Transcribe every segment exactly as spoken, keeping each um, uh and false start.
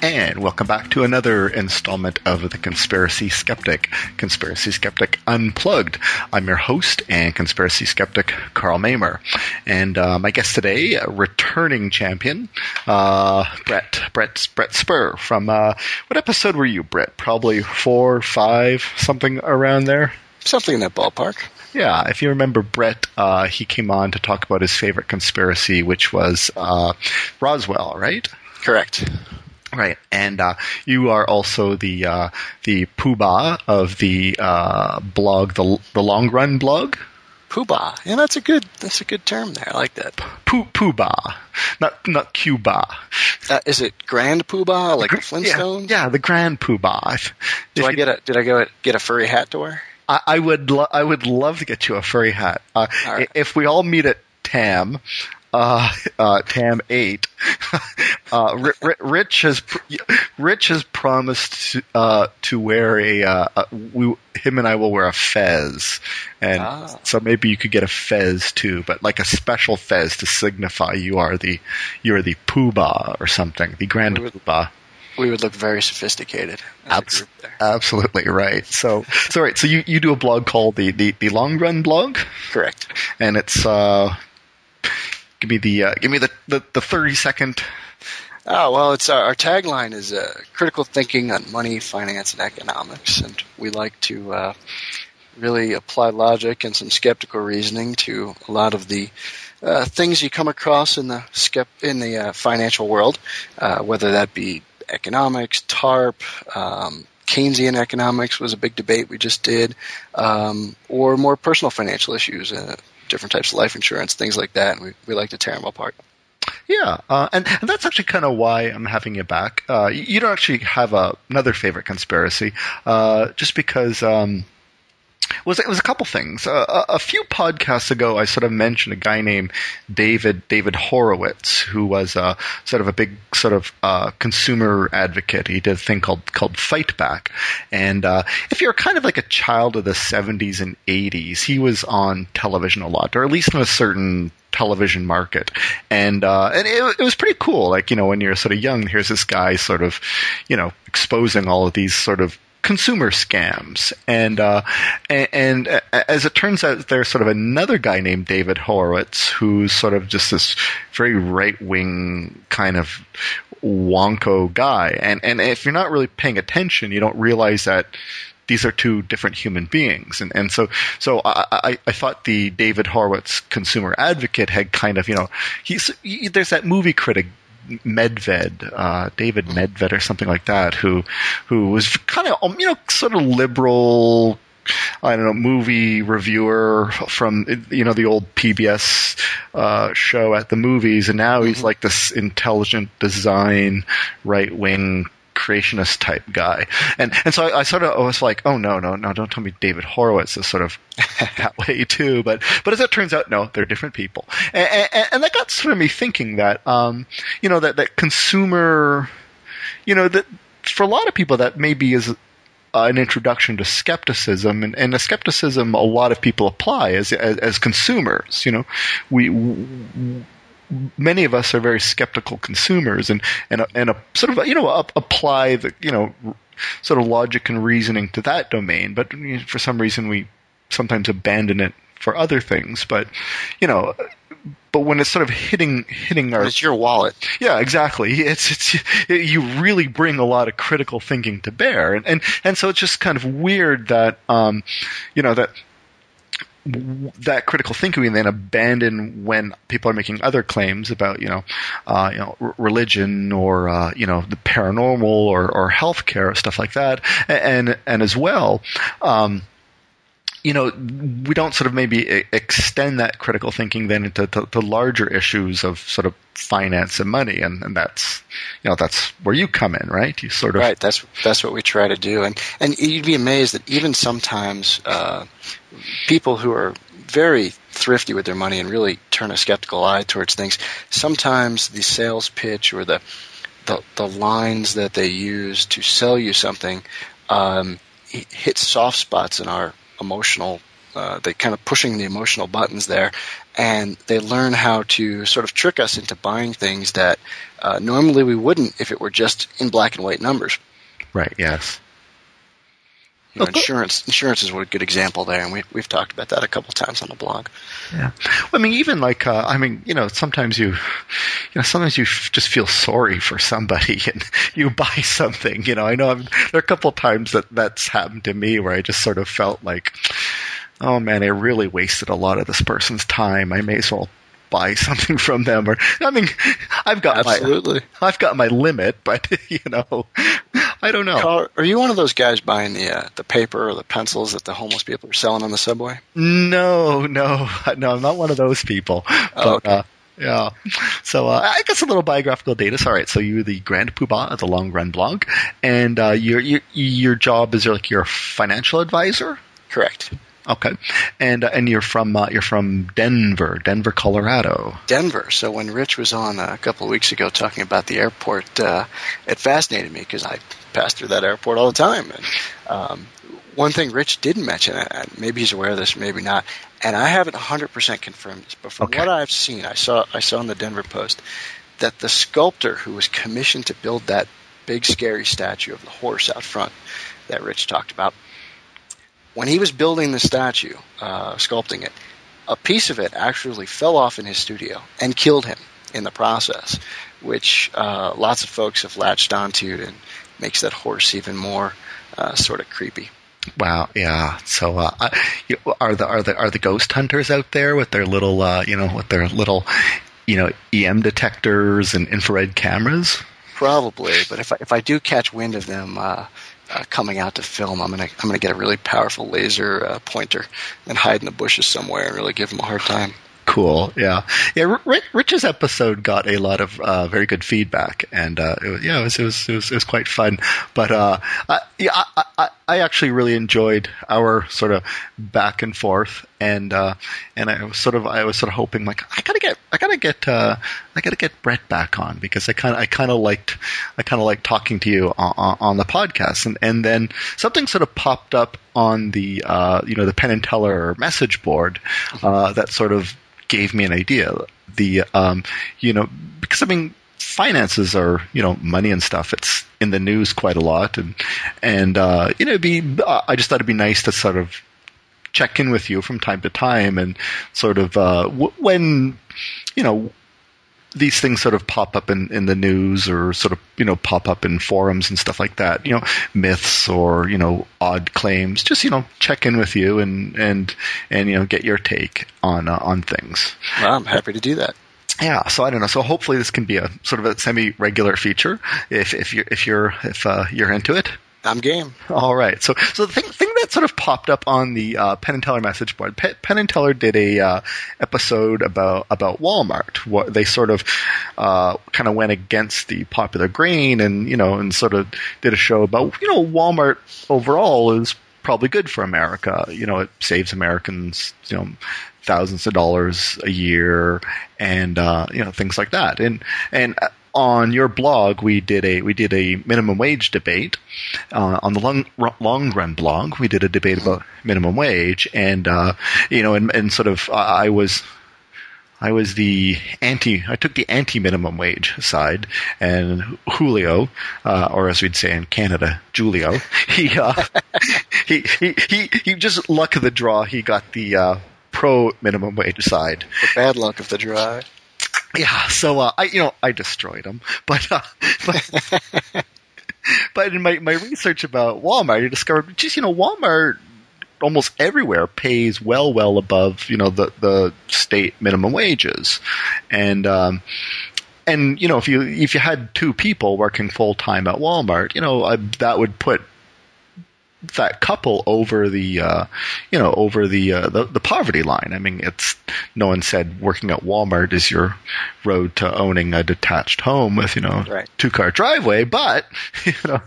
And welcome back to another installment of the Conspiracy Skeptic, Conspiracy Skeptic Unplugged. I'm your host and Conspiracy Skeptic, Carl Maymer. And uh, my guest today, a returning champion, uh, Brett, Brett, Brett Spurr from, uh, what episode were you, Brett? Probably four, five, something around there? Something in that ballpark. Yeah, if you remember Brett, uh, he came on to talk about his favorite conspiracy, which was uh, Roswell, right? Correct. Right, and uh, you are also the uh, the poobah of the uh, blog, the the Long Run Blog. Poobah, yeah, that's a good that's a good term there. I like that. Poo poobah, not not Cuba. Uh, is it Grand Poobah, like the, the Flintstones? Yeah, yeah, the Grand Poobah. Did I get a Did I go get a furry hat to wear? I, I would lo- I would love to get you a furry hat. Uh, all right. If we all meet at Tam. Uh, uh, Tam eight. uh, Rich has Rich has promised to, uh, to wear a. Uh, a we, him and I will wear a fez, and ah. so maybe you could get a fez too, but like a special fez to signify you are the you are the poobah or something, the Grand Poobah. We would look very sophisticated. As a group there. Absolutely right. So, so right. So you, you do a blog called the, the, the Long Run Blog, correct? And it's. Uh, Give me the uh, give me the, the, the thirty second. Oh well, it's our, our tagline is uh, critical thinking on money, finance, and economics, and we like to uh, really apply logic and some skeptical reasoning to a lot of the uh, things you come across in the skept- in the uh, financial world, uh, whether that be economics, TARP. Um, Keynesian economics was a big debate we just did, um, or more personal financial issues, uh, different types of life insurance, things like that, and we, we like to tear them apart. Yeah, uh, and, and that's actually kind of why I'm having you back. Uh, you, you don't actually have a, another favorite conspiracy, uh, just because um, it, was, it was a couple things. Uh, a, a few podcasts ago, I sort of mentioned a guy named David David Horowitz, who was a, sort of a big sort of uh, consumer advocate. He did a thing called called Fight Back, and uh, if you're kind of like a child of the seventies and eighties, he was on television a lot, or at least in a certain television market, and uh, and it, it was pretty cool. Like, you know, when you're sort of young, here's this guy sort of, you know, exposing all of these sort of consumer scams, and uh, and, and as it turns out, there's sort of another guy named David Horowitz who's sort of just this very right-wing kind of wonko guy, and and if you're not really paying attention, you don't realize that these are two different human beings, and and so so I, I, I thought the David Horowitz consumer advocate had kind of, you know, he's he, there's that movie critic. Medved, uh, David Medved or something like that, who who was kind of, you know, sort of liberal, I don't know, movie reviewer from, you know, the old P B S uh, show at the movies, and now he's like this intelligent design right-wing creationist type guy, and and so I, I sort of was like, oh no no no, don't tell me David Horowitz is sort of that way too, but but as it turns out, no, they're different people, and, and, and that got sort of me thinking that um you know that that consumer, you know, that for a lot of people that maybe is an introduction to skepticism, and, and the skepticism a lot of people apply as as, as consumers, you know, we. we many of us are very skeptical consumers, and and and a, sort of, you know, up, apply the, you know, sort of logic and reasoning to that domain. But for some reason, we sometimes abandon it for other things. But you know, but when it's sort of hitting hitting our, it's your wallet. Yeah, exactly. It's it's you really bring a lot of critical thinking to bear, and and, and so it's just kind of weird that um, you know that. that critical thinking we then abandon when people are making other claims about, you know, uh, you know, r- religion or, uh, you know, the paranormal or, or healthcare, stuff like that. And, and, and as well, um, you know, we don't sort of maybe extend that critical thinking then into to, to larger issues of sort of finance and money, and, and that's, you know, that's where you come in, right? You sort of right. That's that's what we try to do, and and you'd be amazed that even sometimes uh, people who are very thrifty with their money and really turn a skeptical eye towards things. Sometimes the sales pitch or the the, the lines that they use to sell you something um, hits soft spots in our emotional. Uh, they kind of pushing the emotional buttons there, and they learn how to sort of trick us into buying things that uh, normally we wouldn't if it were just in black and white numbers. Right. Yes. You know, insurance, insurance is a good example there, and we, we've talked about that a couple times on the blog. Yeah, well, I mean, even like, uh, I mean, you know, sometimes you, you know, sometimes you f- just feel sorry for somebody, and you buy something. You know, I know I've, there are a couple times that that's happened to me where I just sort of felt like, oh man, I really wasted a lot of this person's time. I may as well buy something from them. Or I mean, I've got absolutely, my, I've got my limit, but you know. I don't know. Carl, are you one of those guys buying the uh, the paper or the pencils that the homeless people are selling on the subway? No, no, no. I'm not one of those people. But, oh, okay. uh, yeah. So uh, I guess a little biographical data. All right. So you're the grand poobah of the Long Run Blog, and uh, your your your job is like you're a financial advisor. Correct. Okay, and uh, and you're from uh, you're from Denver, Denver, Colorado. Denver. So when Rich was on a couple of weeks ago talking about the airport, uh, it fascinated me because I pass through that airport all the time. And um, one thing Rich didn't mention, and maybe he's aware of this, maybe not, and I haven't one hundred percent confirmed this, but from okay. what I've seen, I saw I saw in the Denver Post that the sculptor who was commissioned to build that big scary statue of the horse out front that Rich talked about. When he was building the statue, uh, sculpting it, a piece of it actually fell off in his studio and killed him in the process, which uh, lots of folks have latched onto and makes that horse even more uh, sort of creepy. Wow, yeah. So, uh, are the are the are the ghost hunters out there with their little, uh, you know, with their little, you know, E M detectors and infrared cameras? Probably, but if I, if I do catch wind of them. Uh, Uh, coming out to film, I'm gonna I'm gonna get a really powerful laser uh, pointer and hide in the bushes somewhere and really give him a hard time. Cool, yeah, yeah. Rich, Rich's episode got a lot of uh, very good feedback, and uh, it was, yeah, it was, it was it was it was quite fun. But uh, I, yeah, I, I I actually really enjoyed our sort of back and forth, and uh, and I was sort of I was sort of hoping like I gotta get I gotta get uh, I gotta get Brett back on because I kind I kind of liked I kind of liked talking to you on, on the podcast, and and then something sort of popped up on the uh, you know the Penn and Teller message board uh, that sort of gave me an idea. The um, you know, because I mean, finances are you know money and stuff. It's in the news quite a lot, and and uh, you know, it'd be uh, I just thought it'd be nice to sort of check in with you from time to time, and sort of uh, w- when you know these things sort of pop up in, in the news, or sort of you know pop up in forums and stuff like that. You know, myths or you know odd claims. Just you know check in with you and and and you know get your take on uh, on things. Well, I'm happy to do that. Yeah, so I don't know. So hopefully this can be a sort of a semi-regular feature if if you're if you're if uh, you're into it. I'm game. All right. So so the thing thing that sort of popped up on the uh, Penn and Teller message board. Pe- Penn and Teller did a uh, episode about about Walmart. What they sort of uh, kind of went against the popular grain, and you know, and sort of did a show about you know Walmart overall is probably good for America. You know, it saves Americans you know thousands of dollars a year, and uh, you know things like that. And and. On your blog, we did a we did a minimum wage debate. Uh, on the long long run blog, we did a debate about minimum wage, and uh, you know, and, and sort of uh, I was I was the anti I took the anti minimum wage side, and Julio, uh, or as we'd say in Canada, Julio, he uh, he, he he he just luck of the draw, he got the uh, pro minimum wage side. The bad luck of the draw. Yeah, so uh, I, you know, I destroyed them, but uh, but, but in my, my research about Walmart, I discovered just you know Walmart almost everywhere pays well well above you know the, the state minimum wages, and um, and you know if you if you had two people working full time at Walmart, you know I, that would put that couple over the, uh, you know, over the, uh, the the poverty line. I mean, it's no one said working at Walmart is your road to owning a detached home with you know right. two car driveway, but you know,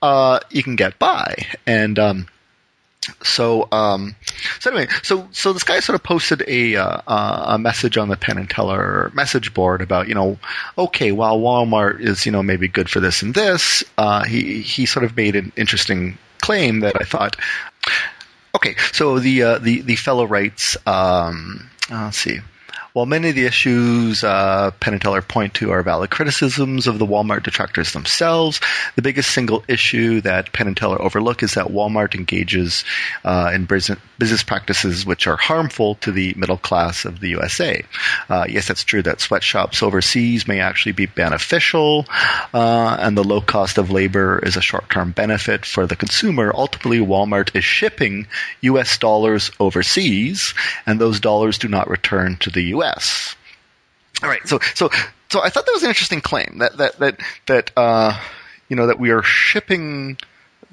uh, you can get by. And um, So, um, so anyway, so so this guy sort of posted a uh, a message on the Penn and Teller message board about, you know, okay, while Walmart is, you know, maybe good for this and this, uh, he he sort of made an interesting claim that I thought, okay, so the uh, the the fellow writes, um, let's see. While many of the issues uh, Penn and Teller point to are valid criticisms of the Walmart detractors themselves, the biggest single issue that Penn and Teller overlook is that Walmart engages uh, in business practices which are harmful to the middle class of the U S A. Uh, yes, that's true that sweatshops overseas may actually be beneficial, uh, and the low cost of labor is a short-term benefit for the consumer. Ultimately, Walmart is shipping U S dollars overseas, and those dollars do not return to the U S. All right, so so so I thought that was an interesting claim that that that that uh, you know that we are shipping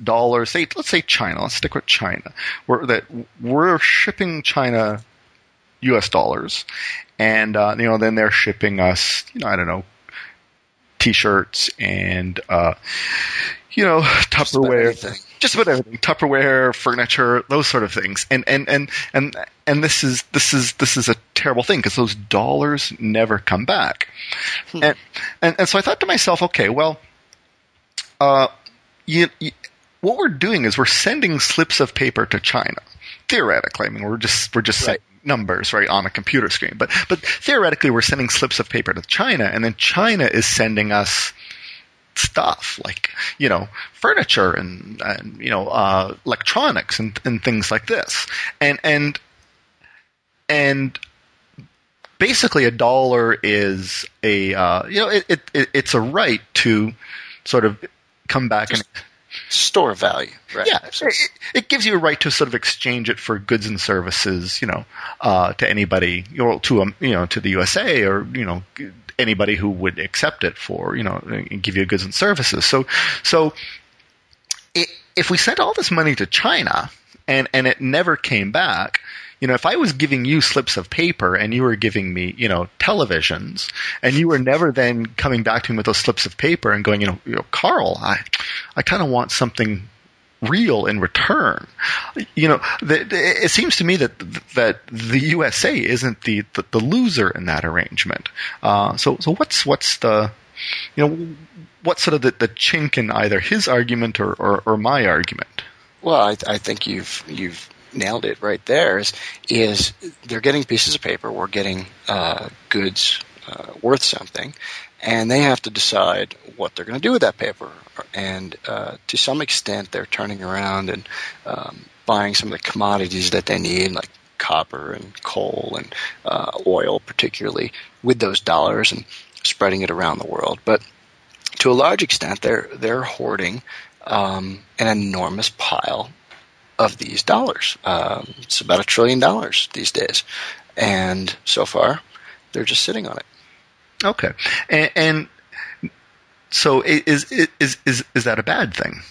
dollars. Say let's say China. Let's stick with China. We're, that we're shipping China U S dollars, and uh, you know then they're shipping us. You know I don't know T-shirts and uh, you know Tupperware. Just about everything. Just about everything, Tupperware, furniture, those sort of things, and and and and and this is this is this is a terrible thing because those dollars never come back, hmm. and, and and so I thought to myself, okay, well, uh, you, you, what we're doing is we're sending slips of paper to China, theoretically. I mean, we're just we're just right. saying. Numbers right on a computer screen, but but theoretically we're sending slips of paper to China, and then China is sending us stuff like, you know, furniture and, and you know, uh, electronics and, and things like this. And and and basically a dollar is a uh, you know it, it, it it's a right to sort of come back Just- and. Store value, right? Yeah, it, it gives you a right to sort of exchange it for goods and services, you know, uh, to anybody, you know, to um, you know, to the U S A or you know, anybody who would accept it for, you know, and give you goods and services. So, so it, if we sent all this money to China and and it never came back, you know, if I was giving you slips of paper and you were giving me, you know, televisions, and you were never then coming back to me with those slips of paper and going, you know, you know Carl, I, I kind of want something real in return. You know, the, the, it seems to me that that the U S A isn't the, the, the loser in that arrangement. Uh, so so what's what's the, you know, what's sort of the, the chink in either his argument or, or, or my argument? Well, I, I think you've you've. nailed it right there. Is, is they're getting pieces of paper. We're getting uh, goods uh, worth something, and they have to decide what they're going to do with that paper. And uh, to some extent, they're turning around and um, buying some of the commodities that they need, like copper and coal and uh, oil, particularly, with those dollars and spreading it around the world. But to a large extent, they're they're hoarding um, an enormous pile of these dollars. Um, it's about a trillion dollars these days. And so far, they're just sitting on it. Okay. And, and so is, is is is that a bad thing?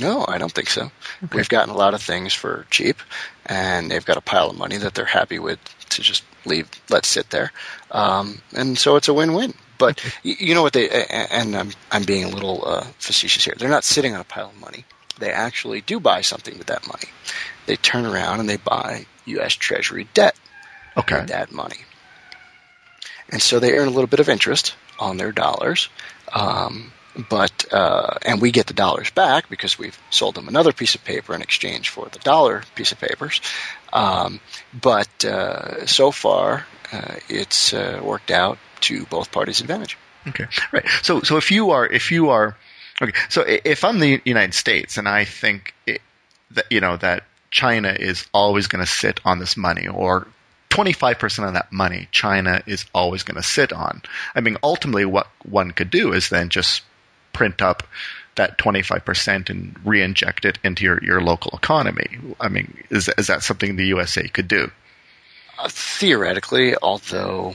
No, I don't think so. Okay. We've gotten a lot of things for cheap, and they've got a pile of money that they're happy with to just leave, let sit there. Um, and so it's a win-win. But you know what they – and I'm, I'm being a little uh, facetious here. They're not sitting on a pile of money. They actually do buy something with that money. They turn around and they buy U S Treasury debt okay. with that money. And so they earn a little bit of interest on their dollars, um, but uh, and we get the dollars back because we've sold them another piece of paper in exchange for the dollar piece of papers. Um, but uh, so far, uh, it's uh, worked out to both parties' advantage. Okay, right. So, so if you are if you are Okay, so if I'm the United States and I think it, that you know that China is always going to sit on this money, or twenty-five percent of that money China is always going to sit on. I mean, ultimately, what one could do is then just print up that twenty-five percent and re-inject it into your, your local economy. I mean, is is that something the U S A could do? Uh, theoretically, although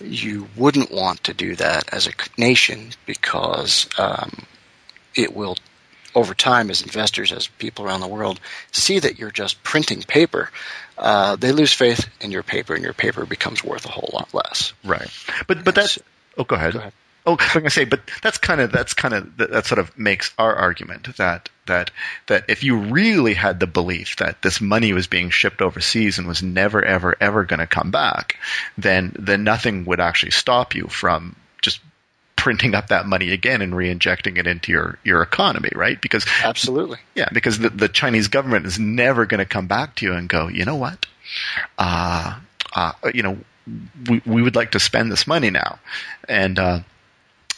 you wouldn't want to do that as a nation because um, it will, over time, as investors, as people around the world, see that you're just printing paper. Uh, they lose faith in your paper, and your paper becomes worth a whole lot less. Right. But but that's – oh, go ahead. Go ahead. Oh, I was going to say, but that's kind of that's kind of that sort of makes our argument that that that if you really had the belief that this money was being shipped overseas and was never ever ever going to come back, then then nothing would actually stop you from just printing up that money again and reinjecting it into your, your economy, right? Because absolutely, yeah, because the, the Chinese government is never going to come back to you and go, you know what, uh, uh, you know, we we would like to spend this money now, and. Uh,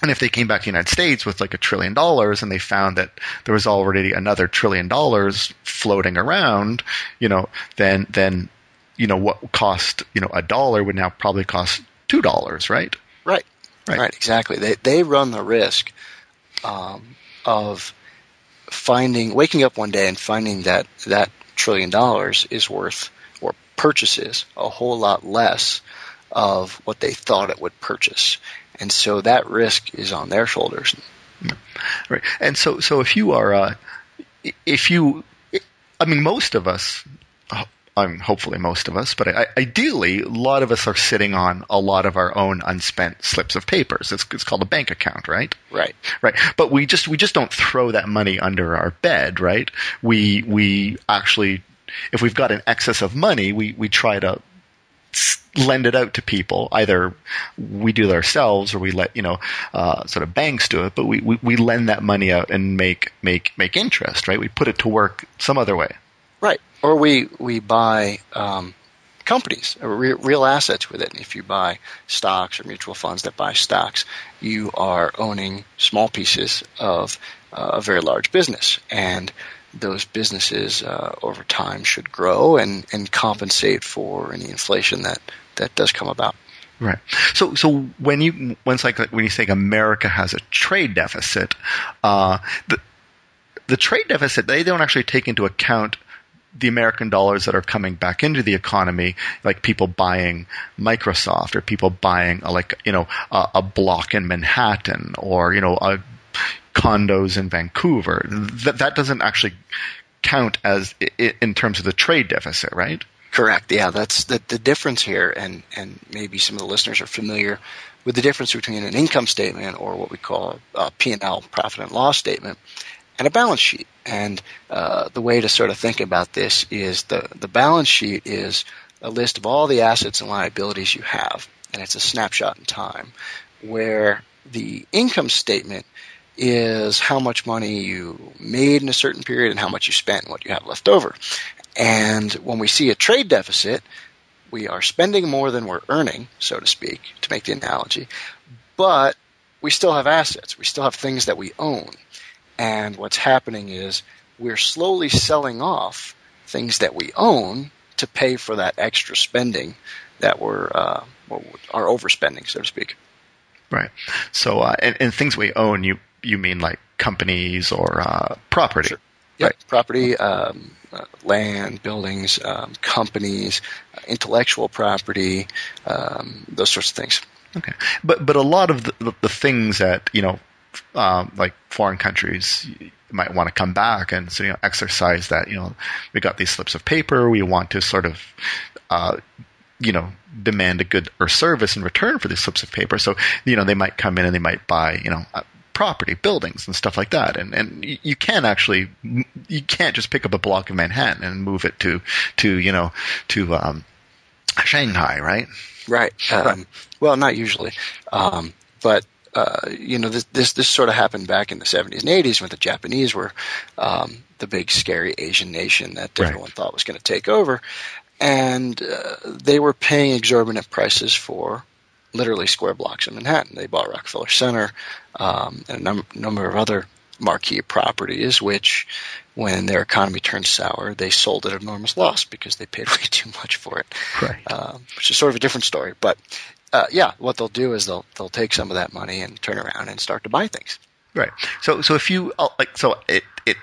And if they came back to the United States with like a trillion dollars and they found that there was already another trillion dollars floating around, you know, then then you know what cost you know a dollar would now probably cost two dollars, right? Right, right, right, exactly. They they run the risk um, of finding waking up one day and finding that that trillion dollars is worth or purchases a whole lot less of what they thought it would purchase. And so that risk is on their shoulders. Right. And so, so if you are, uh, if you, I mean, most of us, I'm hopefully most of us, but I, ideally, a lot of us are sitting on a lot of our own unspent slips of papers. It's, it's called a bank account, right? Right. Right. But we just we just don't throw that money under our bed, right? We we actually, if we've got an excess of money, we we try to. Lend it out to people. Either we do it ourselves, or we let you know uh, sort of banks do it. But we, we, we lend that money out and make make make interest, right? We put it to work some other way, right? Or we we buy um, companies, or re- real assets with it. And if you buy stocks or mutual funds that buy stocks, you are owning small pieces of uh, a very large business, and those businesses uh, over time should grow and, and compensate for any inflation that, that does come about. Right. So so when you once like when you think America has a trade deficit, uh, the the trade deficit, they don't actually take into account the American dollars that are coming back into the economy, like people buying Microsoft or people buying a, like you know a, a block in Manhattan or you know a condos in Vancouver. That that doesn't actually count as in terms of the trade deficit, right? Correct. Yeah, that's the, the difference here, and, and maybe some of the listeners are familiar with the difference between an income statement or what we call a P and L, profit and loss statement, and a balance sheet. And uh, the way to sort of think about this is the, the balance sheet is a list of all the assets and liabilities you have, and it's a snapshot in time, where the income statement is how much money you made in a certain period and how much you spent and what you have left over. And when we see a trade deficit, we are spending more than we're earning, so to speak, to make the analogy, but we still have assets. We still have things that we own. And what's happening is we're slowly selling off things that we own to pay for that extra spending that we're uh, are overspending, so to speak. Right. So uh, and, and things we own, you You mean like companies or uh, property? Sure. Yep. Right. Property, um, uh, land, buildings, um, companies, uh, intellectual property, um, those sorts of things. Okay, but but a lot of the, the, the things that you know, um, like foreign countries might want to come back and so you know exercise that you know we got these slips of paper. We want to sort of. Uh, you know, demand a good or service in return for these slips of paper. So, you know, they might come in and they might buy, you know, property, buildings and stuff like that. And and you can actually, you can't just pick up a block of Manhattan and move it to, to you know, to um, Shanghai, right? Right. Um, well, not usually. Um, but, uh, you know, this, this this sort of happened back in the seventies and eighties when the Japanese were um, the big scary Asian nation that everyone right. thought was going to take over. And uh, they were paying exorbitant prices for literally square blocks in Manhattan. They bought Rockefeller Center um, and a num- number of other marquee properties, which when their economy turned sour, they sold at an enormous loss because they paid way too much for it, right. uh, which is sort of a different story. But uh, yeah, what they'll do is they'll they'll take some of that money and turn around and start to buy things. Right. So so if you like so it it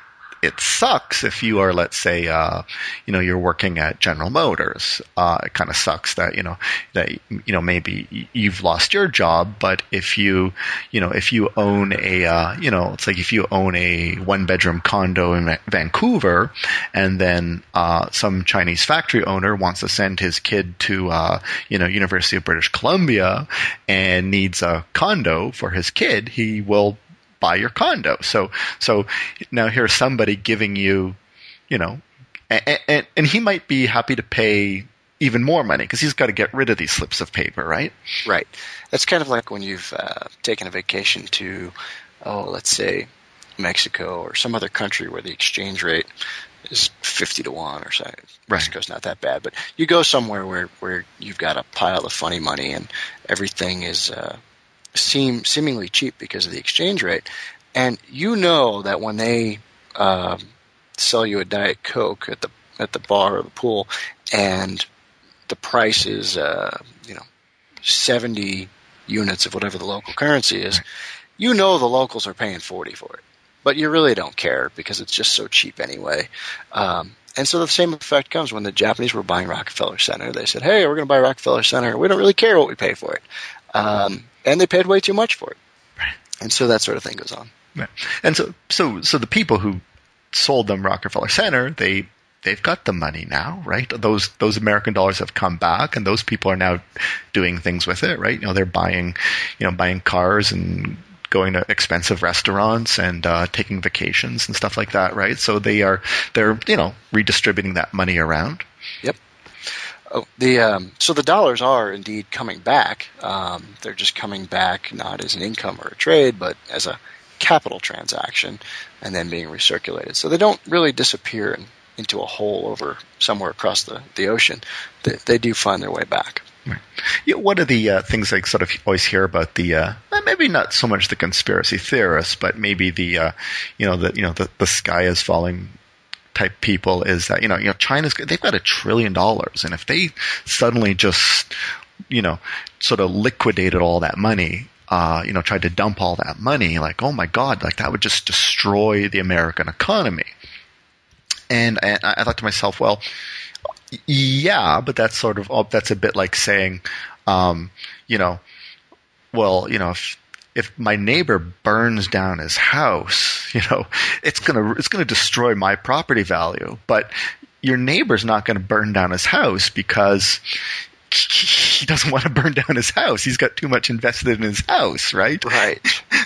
it sucks if you are, let's say, uh, you know, you're working at General Motors. Uh, it kind of sucks that, you know, that, you know, maybe you've lost your job. But if you, you know, if you own a, uh, you know, it's like if you own a one bedroom condo in Vancouver, and then uh, some Chinese factory owner wants to send his kid to, uh, you know, University of British Columbia and needs a condo for his kid, he will buy your condo. So, so now here's somebody giving you, you know, and, and, and he might be happy to pay even more money because he's got to get rid of these slips of paper, right? Right. That's kind of like when you've uh, taken a vacation to, oh, let's say Mexico or some other country where the exchange rate is fifty to one or something. Right. Mexico's not that bad, but you go somewhere where, where you've got a pile of funny money and everything is uh, – seem seemingly cheap because of the exchange rate. And you know that when they um, sell you a Diet Coke at the at the bar or the pool and the price is uh, you know seventy units of whatever the local currency is, you know the locals are paying forty for it. But you really don't care because it's just so cheap anyway. Um, and so the same effect comes when the Japanese were buying Rockefeller Center. They said, hey, we're going to buy Rockefeller Center. We don't really care what we pay for it. Um, and they paid way too much for it. Right. And so that sort of thing goes on. Right. And so, so, so the people who sold them Rockefeller Center, they, they've got the money now, right? Those, those American dollars have come back and those people are now doing things with it, right? You know, they're buying, you know, buying cars and going to expensive restaurants and uh, taking vacations and stuff like that, right? So they are, they're, you know, redistributing that money around. Yep. Oh, the um, so the dollars are indeed coming back. Um, they're just coming back not as an income or a trade, but as a capital transaction and then being recirculated. So they don't really disappear in, into a hole over somewhere across the, the ocean. They, they do find their way back. Right. You know, one of the uh, things I sort of always hear about the uh, maybe not so much the conspiracy theorists, but maybe the uh, you know the you know the, the sky is falling type people is that, you know, you know, China's, they've got a trillion dollars. And if they suddenly just, you know, sort of liquidated all that money, uh, you know, tried to dump all that money, like, oh my God, like that would just destroy the American economy. And, and I thought to myself, well, yeah, but that's sort of, oh, that's a bit like saying, um, you know, well, you know, if, If my neighbor burns down his house, you know, it's gonna it's gonna destroy my property value. But your neighbor's not gonna burn down his house because he doesn't want to burn down his house. He's got too much invested in his house, right? Right.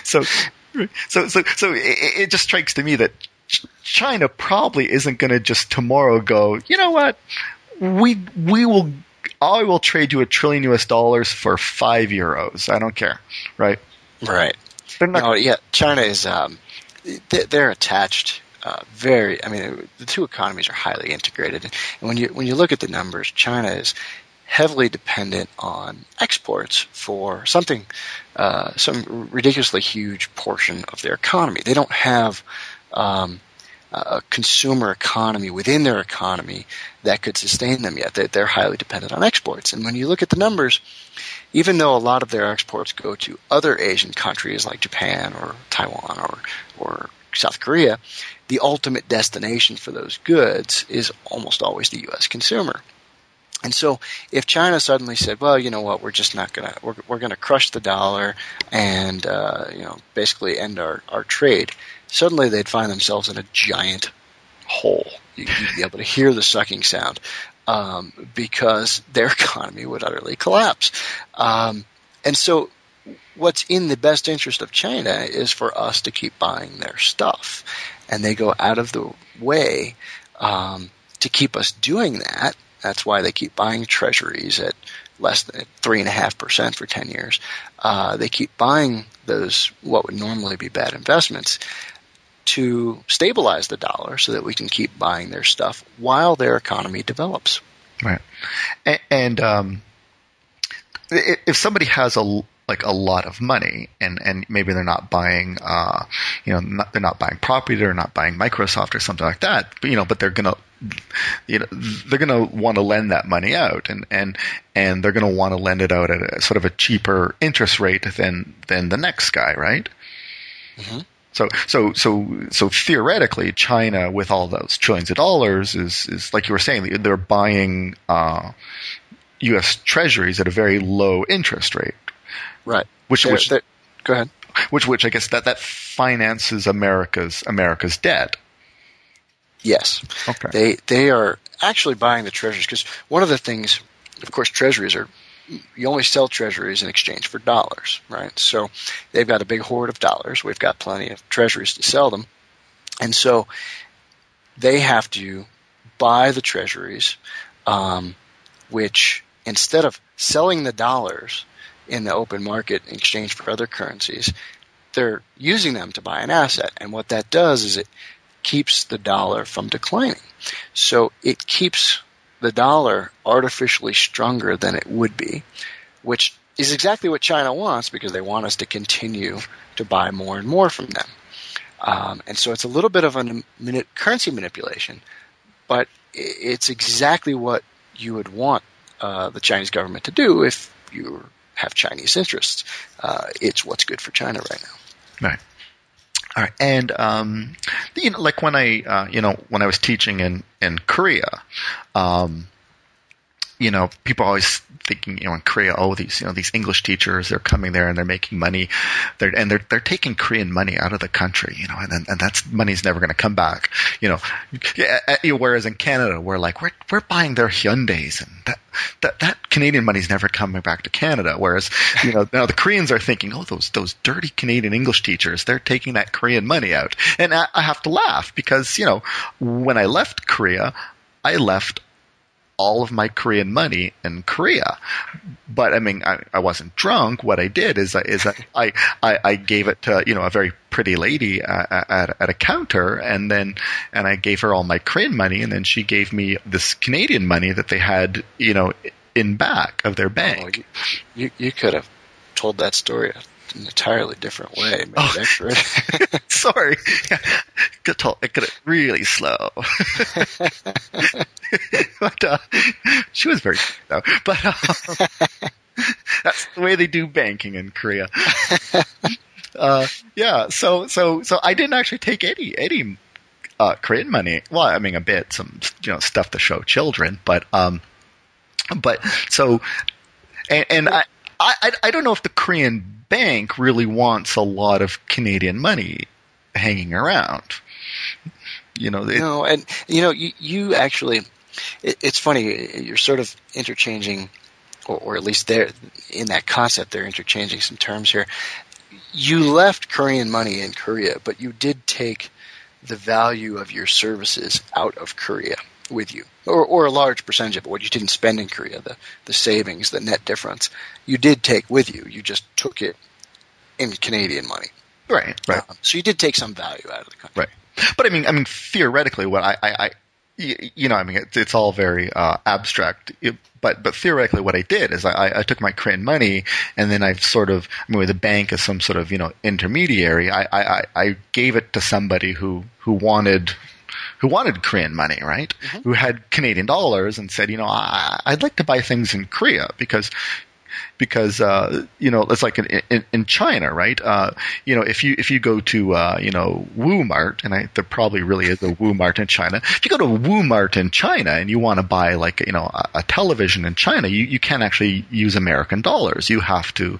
So, so, so, so it, it just strikes to me that China probably isn't gonna just tomorrow go, you know what, we we will I will trade you a trillion U S dollars for five euros. I don't care, right? Right. Not- no, yeah, China is um, – they're attached uh, very – I mean, the two economies are highly integrated. And when you when you look at the numbers, China is heavily dependent on exports for something uh, – some ridiculously huge portion of their economy. They don't have um, a consumer economy within their economy that could sustain them yet. They're highly dependent on exports. And when you look at the numbers – even though a lot of their exports go to other Asian countries like Japan or Taiwan or or South Korea, the ultimate destination for those goods is almost always the U S consumer. And so if China suddenly said, well, you know what, we're just not going to – we're we're going to crush the dollar and uh, you know basically end our, our trade, suddenly they'd find themselves in a giant hole. You'd be able to hear the sucking sound. Um, because their economy would utterly collapse. Um, and so what's in the best interest of China is for us to keep buying their stuff. And they go out of the way um, to keep us doing that. That's why they keep buying treasuries at less than three point five percent for ten years. Uh, they keep buying those what would normally be bad investments to stabilize the dollar so that we can keep buying their stuff while their economy develops. Right. And, and um, if somebody has a like a lot of money and, and maybe they're not buying uh, you know not, they're not buying property, they're not buying Microsoft or something like that, but, you know, but they're going to you know they're going to want to lend that money out and and, and they're going to want to lend it out at a, sort of a cheaper interest rate than than the next guy, right? Mm-hmm. So so so so theoretically, China, with all those trillions of dollars, is is like you were saying, they're buying uh, U S treasuries at a very low interest rate. Right. Which they're, which they're, go ahead. Which which I guess that, that finances America's America's debt. Yes. Okay. They they are actually buying the treasuries, because one of the things, of course, treasuries are, you only sell treasuries in exchange for dollars, right? So they've got a big hoard of dollars. We've got plenty of treasuries to sell them. And so they have to buy the treasuries, um, which instead of selling the dollars in the open market in exchange for other currencies, they're using them to buy an asset. And what that does is it keeps the dollar from declining. So it keeps the dollar artificially stronger than it would be, which is exactly what China wants, because they want us to continue to buy more and more from them. Um, and so it's a little bit of a mani- currency manipulation, but it's exactly what you would want uh, the Chinese government to do if you have Chinese interests. Uh, it's what's good for China right now. Right. All right. And um, you know, like when I, uh, you know, when I was teaching in in Korea, um, you know, people are always thinking, you know, in Korea, oh, these, you know, these English teachers, they're coming there and they're making money, they're and they're they're taking Korean money out of the country, you know, and and that's money's never going to come back, you know. Whereas in Canada, we're like we're we're buying their Hyundais, and that that that Canadian money's never coming back to Canada. Whereas, you know, now the Koreans are thinking, oh, those those dirty Canadian English teachers, they're taking that Korean money out, and I, I have to laugh because, you know, when I left Korea, I left all of my Korean money in Korea, but I mean, I, I wasn't drunk. What I did is, is I, I I gave it to, you know, a very pretty lady uh, at at a counter, and then and I gave her all my Korean money, and then she gave me this Canadian money that they had, you know, in back of their bank. Oh, you, you you could have told that story an entirely different way. Maybe oh. Sorry, yeah. Could talk, I could have really slow. But uh, she was very cute, though. But uh, that's the way they do banking in Korea. Uh, yeah, so so so I didn't actually take any any uh, Korean money. Well, I mean, a bit, some, you know, stuff to show children, but um, but so and, and I, I I don't know if the Korean bank really wants a lot of Canadian money hanging around, you know. It, no, and you know, you, you actually, it, it's funny. You're sort of interchanging, or, or at least there in that concept, they're interchanging some terms here. You left Korean money in Korea, but you did take the value of your services out of Korea with you, or, or a large percentage of what you didn't spend in Korea, the, the savings, the net difference, you did take with you. You just took it in Canadian money. Right, right. Um, so you did take some value out of the country. Right. But I mean, I mean, theoretically, what I, I, I you know, I mean, it, it's all very uh, abstract, it, but but theoretically what I did is I, I took my Korean money, and then I've sort of, I mean, with the bank as some sort of, you know, intermediary, I, I, I gave it to somebody who, who wanted – who wanted Korean money, right? Mm-hmm. Who had Canadian dollars and said, you know, I, I'd like to buy things in Korea because, because uh, you know, it's like in, in, in China, right? Uh, you know, if you if you go to uh, you know, Walmart, and I, there probably really is a Walmart in China. If you go to Walmart in China and you want to buy, like, you know, a, a television in China, you, you can't actually use American dollars. You have to,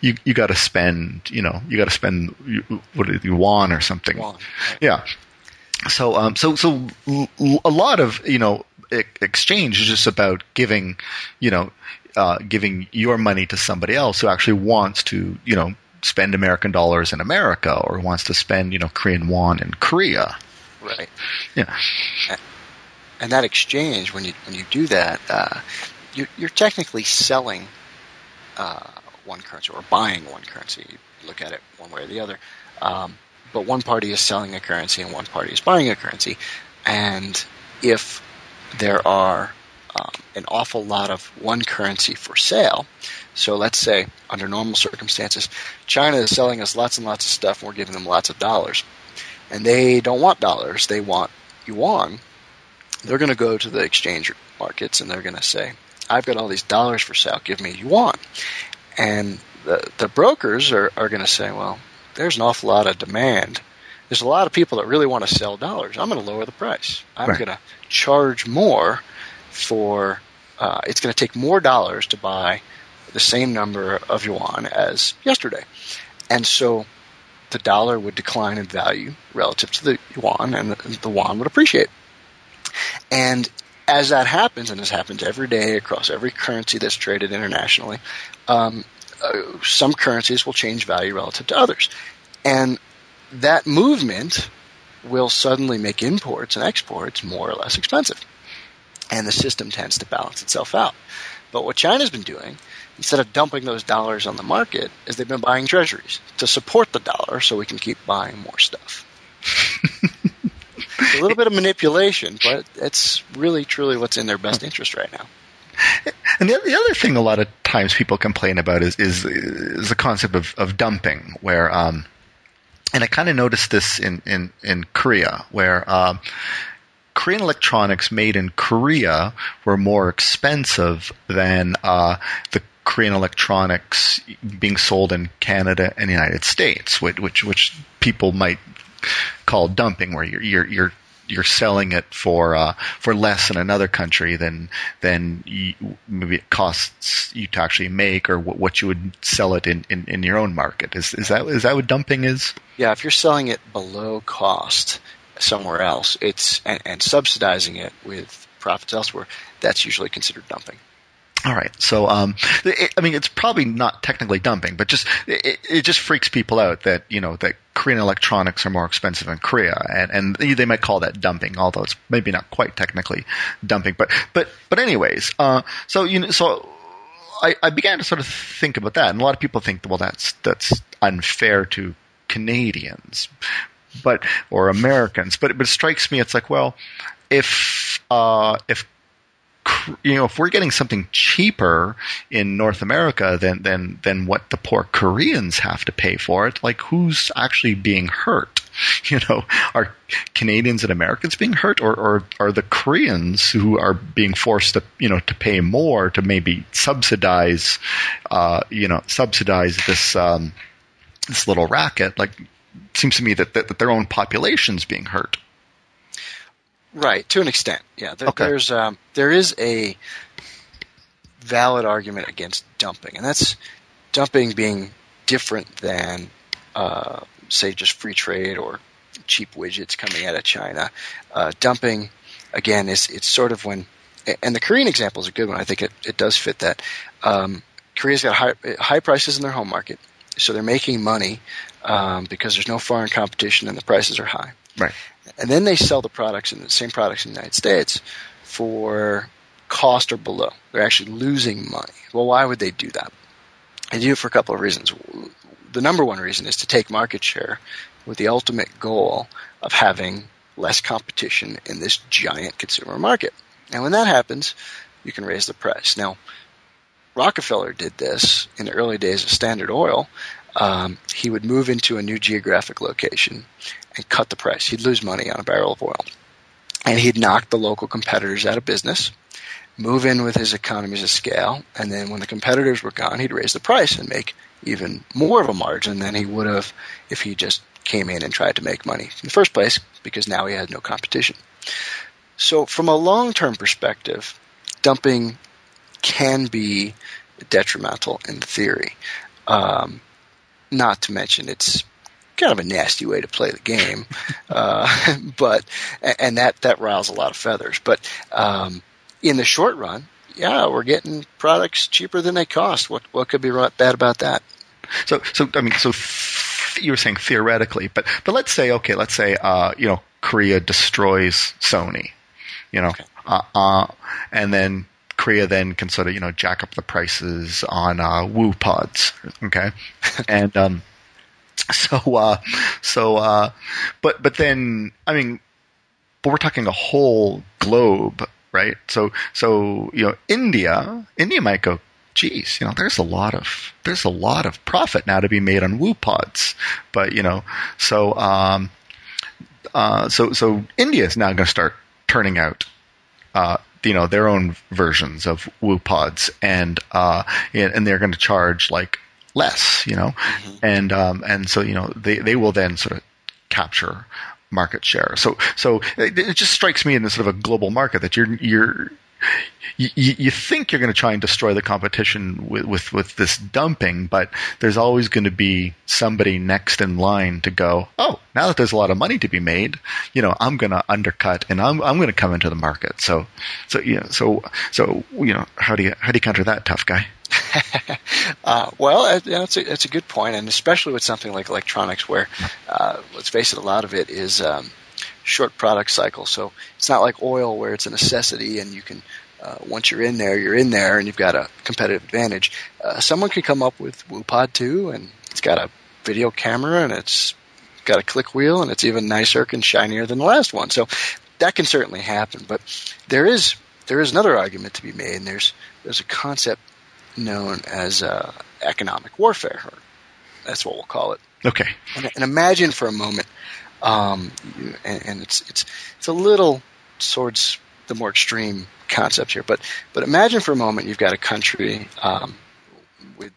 you you got to spend, you know, you got to spend what is it, yuan or something, yuan, right. Yeah. So, um, so, so a lot of, you know, exchange is just about giving, you know, uh, giving your money to somebody else who actually wants to, you know, spend American dollars in America, or wants to spend, you know, Korean won in Korea. Right. Yeah. And that exchange, when you when you do that, uh, you, you're technically selling uh, one currency or buying one currency. You look at it one way or the other. Um, But one party is selling a currency and one party is buying a currency. And if there are um, an awful lot of one currency for sale, so let's say under normal circumstances, China is selling us lots and lots of stuff, and we're giving them lots of dollars. And they don't want dollars, they want yuan. They're going to go to the exchange markets and they're going to say, I've got all these dollars for sale, give me yuan. And the, the brokers are, are going to say, well, there's an awful lot of demand there's a lot of people that really want to sell dollars. I'm going to lower the price. I'm right. going to charge more for uh, – it's going to take more dollars to buy the same number of yuan as yesterday. And so the dollar would decline in value relative to the yuan, and the, the yuan would appreciate. And as that happens, and this happens every day across every currency that's traded internationally, um, uh, some currencies will change value relative to others. And that movement will suddenly make imports and exports more or less expensive. And the system tends to balance itself out. But what China's been doing, instead of dumping those dollars on the market, is they've been buying treasuries to support the dollar so we can keep buying more stuff. A little bit of manipulation, but it's really, truly what's in their best interest right now. And the, the other thing a lot of times people complain about is is, is the concept of, of dumping, where um, – and I kind of noticed this in, in, in Korea, where um, Korean electronics made in Korea were more expensive than uh, the Korean electronics being sold in Canada and the United States, which which, which people might – called dumping, where you're you're you're, you're selling it for uh, for less in another country than than you, maybe it costs you to actually make, or w- what you would sell it in, in, in your own market. Is is that is that what dumping is? Yeah, if you're selling it below cost somewhere else, it's and, and subsidizing it with profits elsewhere, that's usually considered dumping. All right, so um, it, I mean, it's probably not technically dumping, but just it, it just freaks people out that you know that Korean electronics are more expensive in Korea, and, and they might call that dumping, although it's maybe not quite technically dumping. But but but anyways, uh, so you know, so I, I began to sort of think about that, and a lot of people think, well, that's that's unfair to Canadians, but or Americans, but but it strikes me, it's like, well, if uh, if you know, if we're getting something cheaper in North America than, than, than what the poor Koreans have to pay for it, like who's actually being hurt? You know, are Canadians and Americans being hurt, or, or are the Koreans who are being forced to, you know, to pay more to maybe subsidize, uh, you know, subsidize this, um, this little racket? Like, it seems to me that, that, that their own population's being hurt. Right, to an extent, yeah. There, okay. There's um, there is a valid argument against dumping, and that's dumping being different than, uh, say, just free trade or cheap widgets coming out of China. Uh, dumping, again, is it's sort of when, and the Korean example is a good one. I think it, it does fit that. Um, Korea's got high, high prices in their home market, so they're making money um, because there's no foreign competition and the prices are high. Right. And then they sell the products and the same products in the United States for cost or below. They're actually losing money. Well, why would they do that? They do it for a couple of reasons. The number one reason is to take market share with the ultimate goal of having less competition in this giant consumer market. And when that happens, you can raise the price. Now, Rockefeller did this in the early days of Standard Oil. Um, he would move into a new geographic location and cut the price. He'd lose money on a barrel of oil. And he'd knock the local competitors out of business, move in with his economies of scale, and then when the competitors were gone, he'd raise the price and make even more of a margin than he would have if he just came in and tried to make money in the first place, because now he had no competition. So from a long-term perspective, dumping can be detrimental in theory. Um, Not to mention, it's kind of a nasty way to play the game, uh, but and that, that riles a lot of feathers. But um, in the short run, yeah, we're getting products cheaper than they cost. What what could be bad about that? So so I mean, so you were saying theoretically, but but let's say okay, let's say uh, you know Korea destroys Sony, you know, okay. uh, uh, and then. Korea then can sort of, you know, jack up the prices on uh, WooPods, okay? And um, so, uh, so, uh, but but then, I mean, but we're talking a whole globe, right? So, so you know, India, India might go, geez, you know, there's a lot of there's a lot of profit now to be made on WooPods, but you know, so, um, uh, so, so India is now going to start turning out. Uh, you know, their own versions of WooPods, and uh, and they're going to charge like less, you know, mm-hmm. and um, and so you know they, they will then sort of capture market share. So, so it, it just strikes me in this sort of a global market that you're you're. You, you think you're going to try and destroy the competition with, with, with this dumping, but there's always going to be somebody next in line to go, oh, now that there's a lot of money to be made, you know, I'm going to undercut and I'm I'm going to come into the market. So, so you know, so so you know, how do you how do you counter that, tough guy? uh, well, that's a, that's a good point, and especially with something like electronics, where uh, let's face it, a lot of it is um, short product cycle. So it's not like oil where it's a necessity and you can. Uh, once you're in there, you're in there, and you've got a competitive advantage. Uh, someone could come up with WooPod two, and it's got a video camera, and it's got a click wheel, and it's even nicer and shinier than the last one. So that can certainly happen. But there is there is another argument to be made, and there's there's a concept known as uh, economic warfare. Or that's what we'll call it. Okay. And, and imagine for a moment, um, and, and it's it's it's a little towards the more extreme concept here, but but imagine for a moment you've got a country um, with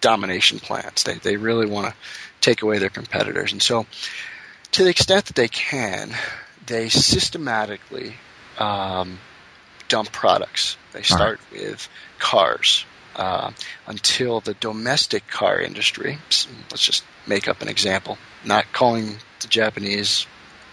domination plans. They they really want to take away their competitors, and so to the extent that they can, they systematically um, dump products. They start All right. with cars uh, until the domestic car industry. Let's just make up an example. Not calling the Japanese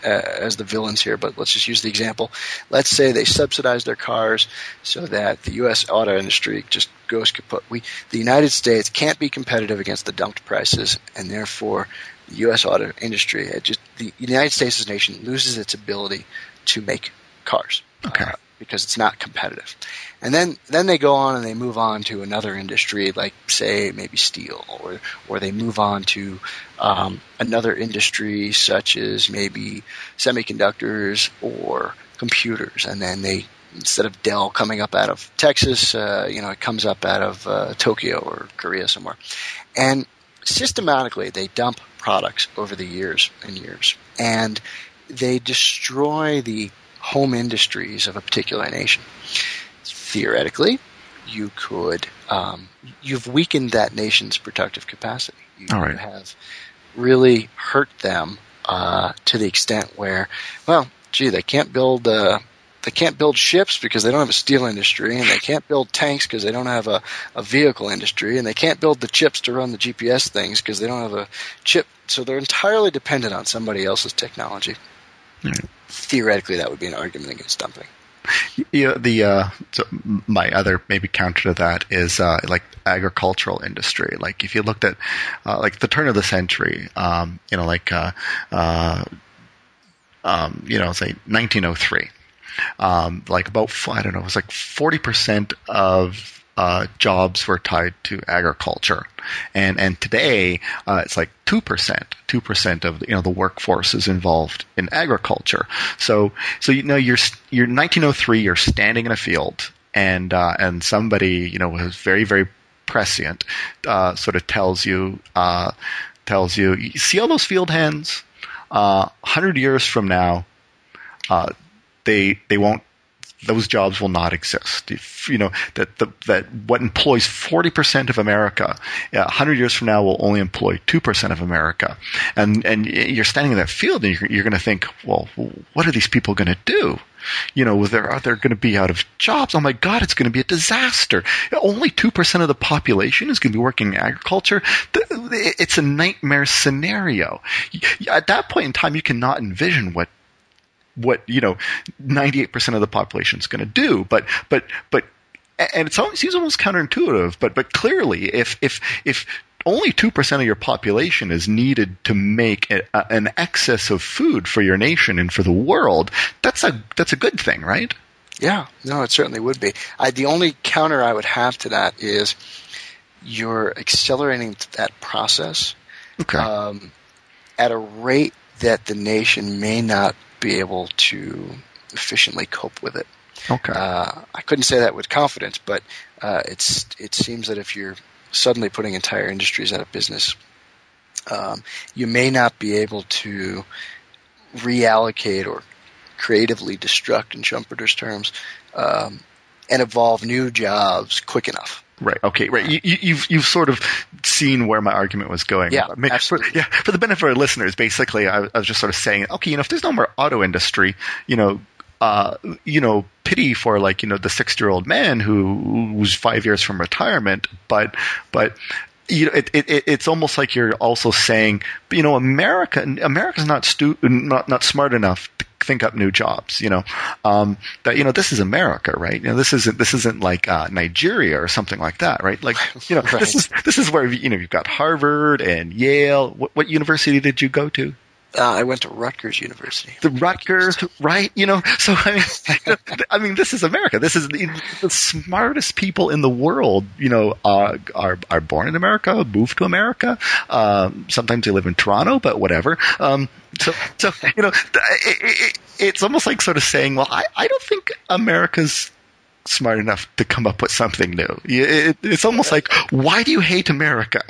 as the villains here, but let's just use the example. Let's say they subsidize their cars so that the U S auto industry just goes kaput. We, the United States can't be competitive against the dumped prices, and therefore the U S auto industry, it just, the United States as a nation loses its ability to make cars okay. uh, because it's not competitive. And then, then they go on and they move on to another industry, like say maybe steel, or or they move on to um, another industry such as maybe semiconductors or computers. And then they, instead of Dell coming up out of Texas, uh, you know, it comes up out of uh, Tokyo or Korea somewhere. And systematically they dump products over the years and years, and they destroy the home industries of a particular nation. Theoretically, you could um, – you've weakened that nation's productive capacity. You All right. have really hurt them uh, to the extent where, well, gee, they can't build uh, they can't build ships because they don't have a steel industry, and they can't build tanks because they don't have a, a vehicle industry, and they can't build the chips to run the G P S things because they don't have a chip. So they're entirely dependent on somebody else's technology. All right. Theoretically, that would be an argument against dumping. You know, the uh, so my other maybe counter to that is uh, like agricultural industry. Like if you looked at uh, like the turn of the century, um, you know, like uh, uh, um, you know, say nineteen oh three, um, like about I don't know, it was like forty percent of uh, jobs were tied to agriculture, and and today uh, it's like two percent, two percent of you know the workforce is involved in agriculture. So so you know you're you're nineteen oh three, you're standing in a field, and uh, and somebody you know was very very prescient, uh, sort of tells you uh, tells you, you see all those field hands, uh, one hundred years from now, uh, they they won't. Those jobs will not exist. If, you know that the, that what employs forty percent of America, uh, one hundred years from now, will only employ two percent of America. And and you're standing in that field, and you're, you're going to think, well, what are these people going to do? You know, they're, they're going to be out of jobs. Oh my God, it's going to be a disaster. Only two percent of the population is going to be working in agriculture. It's a nightmare scenario. At that point in time, you cannot envision what. What you know, ninety-eight percent of the population is going to do, but but but, and it's always, it seems almost counterintuitive, but but clearly, if if if only two percent of your population is needed to make a, a, an excess of food for your nation and for the world, that's a that's a good thing, right? Yeah, no, it certainly would be. I, the only counter I would have to that is you're accelerating that process okay. um, at a rate that the nation may not be able to efficiently cope with it. Okay. Uh, I couldn't say that with confidence, but uh, it's it seems that if you're suddenly putting entire industries out of business, um, you may not be able to reallocate or creatively destruct, in Schumpeter's terms, um, and evolve new jobs quick enough. Right. Okay. Right. You, you, you've you've sort of seen where my argument was going. Yeah. I mean, absolutely. For, yeah. For the benefit of our listeners, basically, I, I was just sort of saying, okay, you know, if there's no more auto industry, you know, uh, you know, pity for like you know the sixty-year-old man who was five years from retirement, but but. You know, it, it, it's almost like you're also saying, you know, America, America's not stu- not not smart enough to think up new jobs. You know, um, that you know this is America, right? You know, this isn't this isn't like uh, Nigeria or something like that, right? Like, you know, right. this is this is where you know you've got Harvard and Yale. What, what university did you go to? Uh, I went to Rutgers University. The Rutgers, right? You know, so I mean, I mean, this is America. This is the, the smartest people in the world. You know, uh, are are born in America, move to America. Um, sometimes they live in Toronto, but whatever. Um, so, so you know, it, it, it's almost like sort of saying, well, I, I don't think America's smart enough to come up with something new. It, it's almost like, why do you hate America?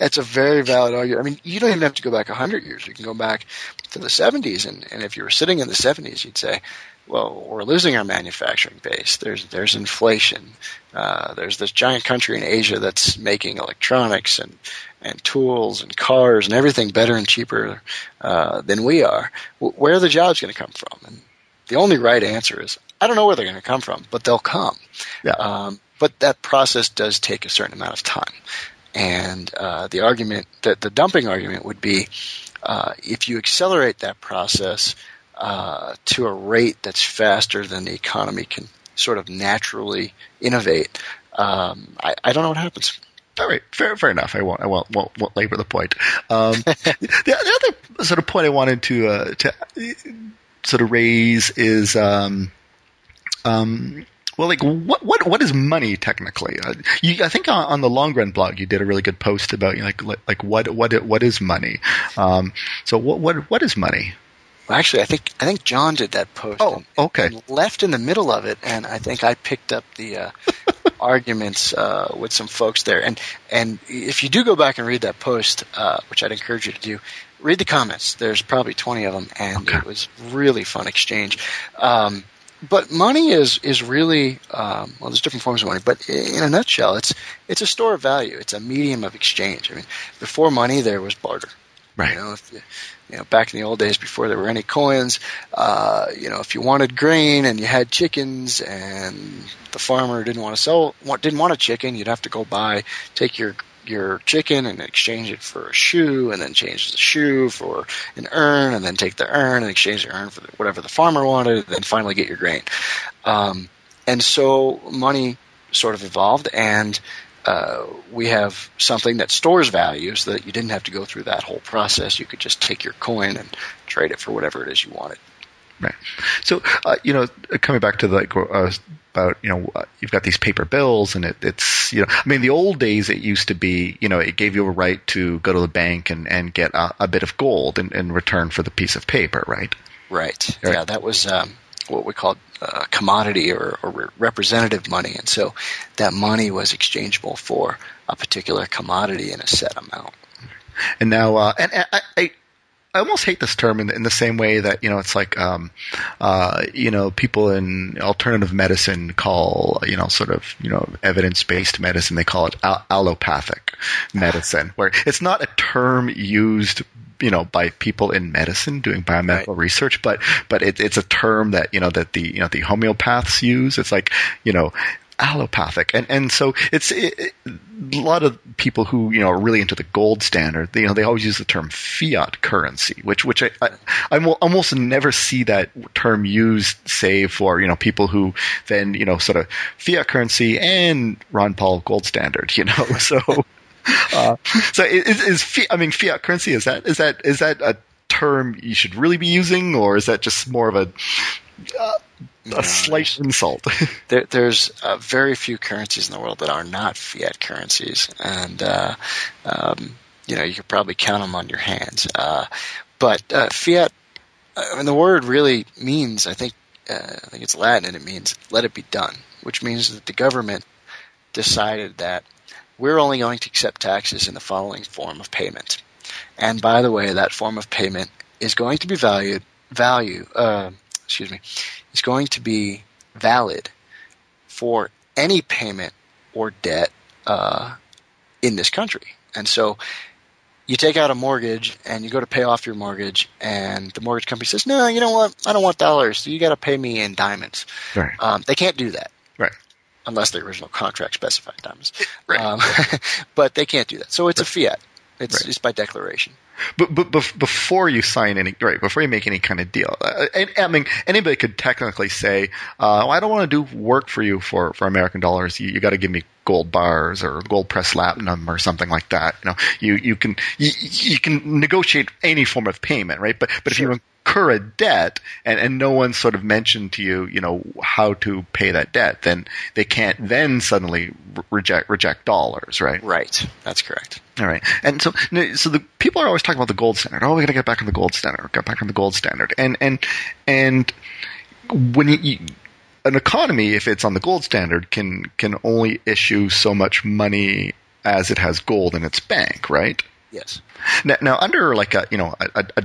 That's a very valid argument. I mean, you don't even have to go back one hundred years. You can go back to the seventies, and, and if you were sitting in the seventies, you'd say, well, we're losing our manufacturing base. There's there's inflation. Uh, there's this giant country in Asia that's making electronics and, and tools and cars and everything better and cheaper uh, than we are. W- where are the jobs going to come from? And the only right answer is, I don't know where they're going to come from, but they'll come. Yeah. Um, but that process does take a certain amount of time. And uh, the argument, the, the dumping argument would be uh, if you accelerate that process uh, to a rate that's faster than the economy can sort of naturally innovate, um, I, I don't know what happens. All right, fair, fair enough. I won't, I won't, won't, won't labor the point. Um, the, the other sort of point I wanted to uh, to sort of raise is um, – Um, well, like, what, what, what is money technically? Uh, you, I think on, on the Long Run blog, you did a really good post about you know, like, like what, what, what is money? Um, so, what, what, what is money? Well, actually, I think, I think John did that post. Oh, and, okay. And left in the middle of it, and I think I picked up the uh, arguments uh, with some folks there. And, and if you do go back and read that post, uh, which I'd encourage you to do, read the comments. There's probably twenty of them, and okay. It was really fun exchange. Um, But money is is really um, well. There's different forms of money, but in a nutshell, it's it's a store of value. It's a medium of exchange. I mean, before money, there was barter. Right. You know, if you, you know, back in the old days, before there were any coins, uh, you know, if you wanted grain and you had chickens, and the farmer didn't want to sell, didn't want a chicken, you'd have to go buy, take your. your chicken and exchange it for a shoe, and then change the shoe for an urn, and then take the urn and exchange the urn for whatever the farmer wanted, and then finally get your grain. Um, and so money sort of evolved, and uh, we have something that stores value so that you didn't have to go through that whole process. You could just take your coin and trade it for whatever it is you wanted. Right. So, uh, you know, coming back to the like, uh, about, you know, you've got these paper bills, and it, it's, you know, I mean, the old days it used to be, you know, it gave you a right to go to the bank and, and get a, a bit of gold in, in return for the piece of paper, right? Right. Right. Yeah, that was um, what we called uh, commodity or, or representative money. And so that money was exchangeable for a particular commodity in a set amount. And now, uh, and, and I, I I almost hate this term in the, in the same way that, you know, it's like, um, uh, you know, people in alternative medicine call, you know, sort of, you know, evidence-based medicine, they call it al- allopathic medicine, where it's not a term used, you know, by people in medicine doing biomedical right. research, but, but it, it's a term that, you know, that the, you know, the homeopaths use. It's like, you know, allopathic, and and so it's it, a lot of people who you know are really into the gold standard. They, you know, they always use the term fiat currency, which which I, I I almost never see that term used, save for you know people who then you know sort of fiat currency and Ron Paul gold standard. You know, so uh, so is, is fiat, I mean fiat currency is that is that is that a term you should really be using, or is that just more of a uh, A no, slight insult. there, there's uh, very few currencies in the world that are not fiat currencies, and uh, um, you know you could probably count them on your hands. Uh, but uh, fiat, I mean, the word really means, I think, uh, I think it's Latin, and it means "let it be done," which means that the government decided that we're only going to accept taxes in the following form of payment. And by the way, that form of payment is going to be valued value. Uh, excuse me. It's going to be valid for any payment or debt uh, in this country. And so you take out a mortgage and you go to pay off your mortgage, and the mortgage company says, no, you know what? I don't want dollars. So you got to pay me in diamonds. Right. Um, they can't do that. Right. Unless the original contract specified diamonds. Right. Um, but they can't do that. So it's right. a fiat. It's right. It's by declaration. But, but before you sign any, right? Before you make any kind of deal, I, I mean, anybody could technically say, uh, well, "I don't want to do work for you for, for American dollars. You, you got to give me gold bars or gold pressed platinum or something like that." You know, you you can you, you can negotiate any form of payment, right? But but sure. if you incur a debt and, and no one sort of mentioned to you, you know, how to pay that debt, then they can't then suddenly reject reject dollars, right? Right. That's correct. All right. And so so the people are always talking about the gold standard. Oh, we got to get back on the gold standard. Get back on the gold standard. And and and when you, an economy, if it's on the gold standard, can can only issue so much money as it has gold in its bank, right? Yes. Now, now under like a, you know, a, a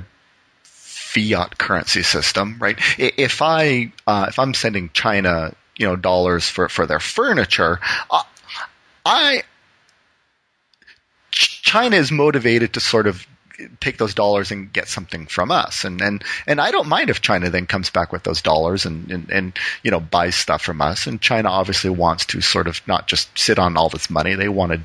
fiat currency system, right? If I uh, if I'm sending China, you know, dollars for for their furniture, I, I China is motivated to sort of take those dollars and get something from us. And and, and I don't mind if China then comes back with those dollars and, and, and, you know, buys stuff from us. And China obviously wants to sort of not just sit on all this money. They want to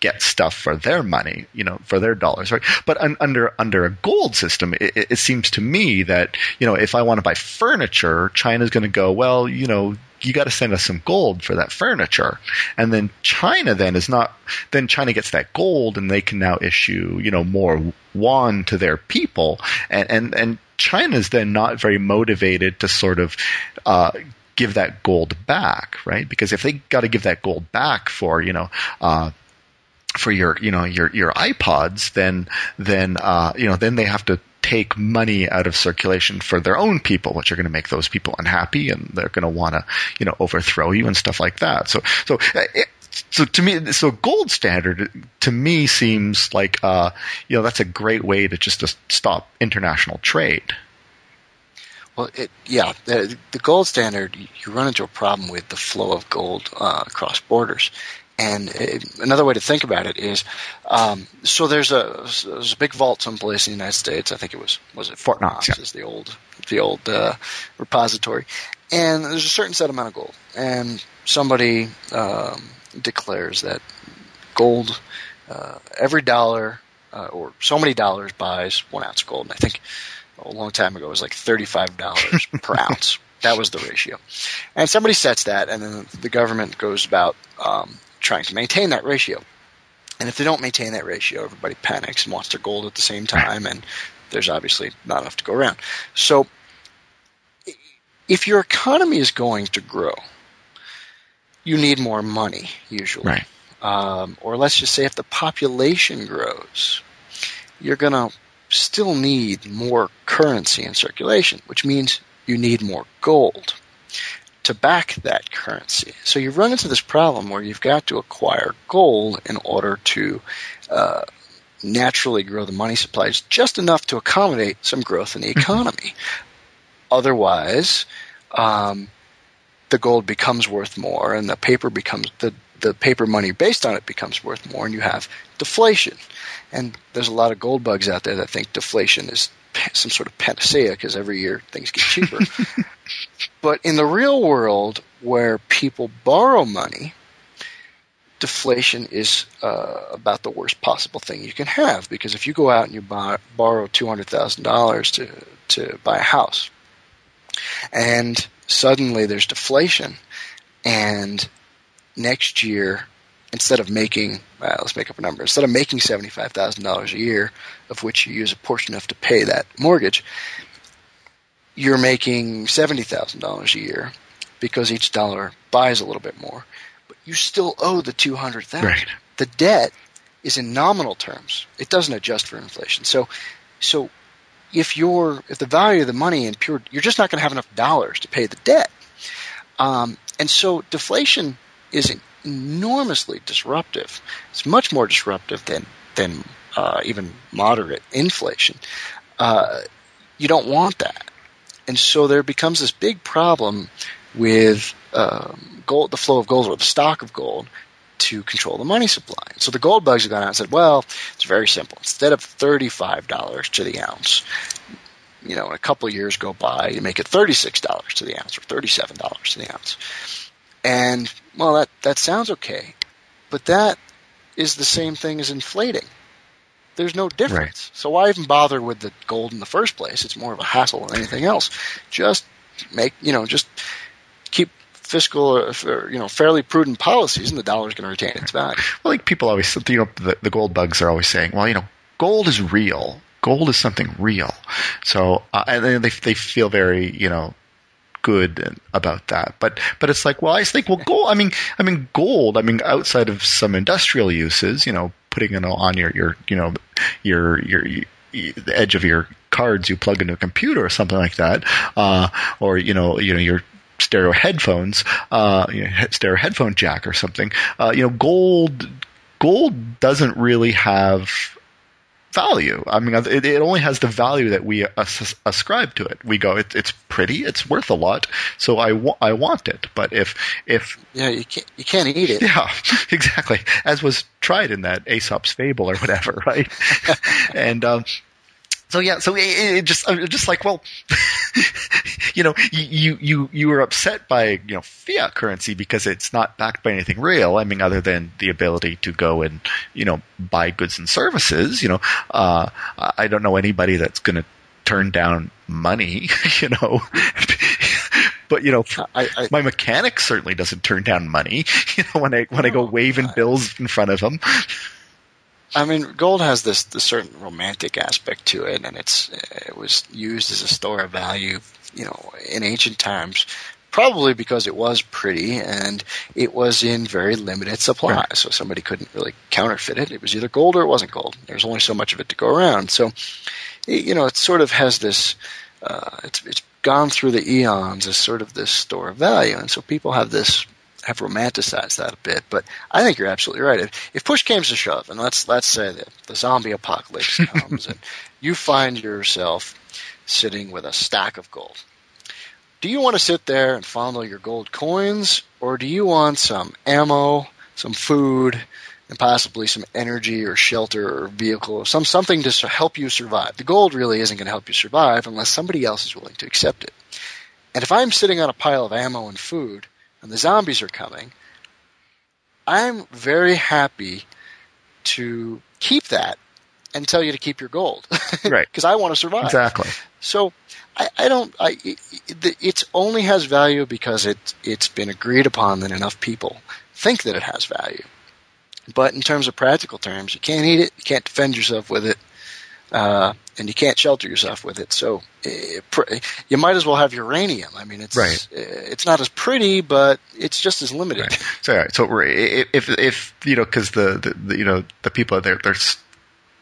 get stuff for their money, you know, for their dollars, right? But un, under under a gold system, it, it seems to me that, you know, if I want to buy furniture, China's going to go, well, you know, you got to send us some gold for that furniture. And then China then is not – then China gets that gold and they can now issue, you know, more yuan to their people. And, and, and China's then not very motivated to sort of uh, give that gold back, right? Because if they got to give that gold back for, you know, uh, for your, you know, your, your iPods, then, then uh, you know, then they have to – take money out of circulation for their own people, which are going to make those people unhappy, and they're going to want to, you know, overthrow you and stuff like that. So, so, it, so to me, so gold standard to me seems like, uh, you know, that's a great way to just to stop international trade. Well, it, yeah, the, the gold standard, you run into a problem with the flow of gold uh, across borders. And it, another way to think about it is, um, so there's a, there's a big vault someplace in the United States. I think it was was it Fort Knox yeah. is the old the old uh, repository, and there's a certain set amount of gold. And somebody um, declares that gold, uh, every dollar uh, or so many dollars buys one ounce of gold. And I think a long time ago it was like thirty-five dollars per ounce. That was the ratio. And somebody sets that, and then the government goes about. Um, trying to maintain that ratio. And if they don't maintain that ratio, everybody panics and wants their gold at the same time, and there's obviously not enough to go around. So if your economy is going to grow, you need more money usually. Right. Um, or let's just say if the population grows, you're going to still need more currency in circulation, which means you need more gold to back that currency. So you run into this problem where you've got to acquire gold in order to uh, naturally grow the money supplies just enough to accommodate some growth in the economy. Otherwise, um, the gold becomes worth more, and the paper becomes the the paper money based on it becomes worth more, and you have deflation. And there's a lot of gold bugs out there that think deflation is some sort of panacea because every year things get cheaper. But in the real world, where people borrow money, deflation is uh, about the worst possible thing you can have. Because if you go out and you buy, borrow two hundred thousand dollars to to buy a house, and suddenly there's deflation, and next year, instead of making uh, let's make up a number, instead of making seventy-five thousand dollars a year, of which you use a portion of to pay that mortgage, you're making seventy thousand dollars a year because each dollar buys a little bit more, but you still owe the two hundred thousand dollars. Right. The debt is in nominal terms. It doesn't adjust for inflation. So so if you're if the value of the money in pure – you're just not going to have enough dollars to pay the debt. Um, and so deflation is enormously disruptive. It's much more disruptive than, than uh, even moderate inflation. Uh, you don't want that. And so there becomes this big problem with um, gold, the flow of gold or the stock of gold to control the money supply. So the gold bugs have gone out and said, well, it's very simple. Instead of thirty-five dollars to the ounce, you know, in a couple of years go by, you make it thirty-six dollars to the ounce or thirty-seven dollars to the ounce. And, well, that, that sounds okay, but that is the same thing as inflating. There's no difference. Right. So why even bother with the gold in the first place? It's more of a hassle than anything else. Just make, you know, just keep fiscal, or, you know, fairly prudent policies, and the dollar's going to retain its value. Well, like people always, you know, the, the gold bugs are always saying, well, you know, gold is real. Gold is something real. So uh, and they they feel very, you know, good about that. But but it's like, well, I think, well, gold. I mean, I mean, gold. I mean, outside of some industrial uses, you know, putting it on your, your you know, your, your your the edge of your cards you plug into a computer or something like that, uh, or you know you know your stereo headphones, uh, you know, stereo headphone jack or something. Uh, you know, gold gold doesn't really have value. I mean, it, it only has the value that we as, ascribe to it. We go, it, it's pretty, it's worth a lot, so I, wa- I want it. But if if yeah, you can't you can't eat it. Yeah, exactly. As was tried in that Aesop's fable or whatever, right? and um, so yeah, so it, it just I'm just like, well, you know, you you you were upset by, you know, fiat currency because it's not backed by anything real. I mean, other than the ability to go and, you know, buy goods and services. You know, uh, I don't know anybody that's going to turn down money. You know, but you know, I, I, my mechanic certainly doesn't turn down money. You know, when I when no, I go waving I, bills in front of him. I mean, gold has this, this certain romantic aspect to it, and it's it was used as a store of value, you know, in ancient times, probably because it was pretty and it was in very limited supply. Right. So somebody couldn't really counterfeit it. It was either gold or it wasn't gold. There's only so much of it to go around. So, you know, it sort of has this uh, – it's it's gone through the eons as sort of this store of value, and so people have this – have romanticized that a bit, but I think you're absolutely right. If, if push comes to shove, and let's let's say that the zombie apocalypse comes and you find yourself sitting with a stack of gold, do you want to sit there and fondle your gold coins, or do you want some ammo, some food, and possibly some energy or shelter or vehicle or some something to help you survive? The gold really isn't going to help you survive unless somebody else is willing to accept it. And if I'm sitting on a pile of ammo and food, and the zombies are coming, I'm very happy to keep that and tell you to keep your gold. Right. Because I want to survive. Exactly. So I, I don't I, – it, it only has value because it, it's been agreed upon that enough people think that it has value. But in terms of practical terms, you can't eat it, you can't defend yourself with it, uh, and you can't shelter yourself with it. So it, it, you might as well have uranium. I mean, it's right. It's not as pretty, but it's just as limited. Right. So, all right, so if if you know, because the, the, the you know the people they're they're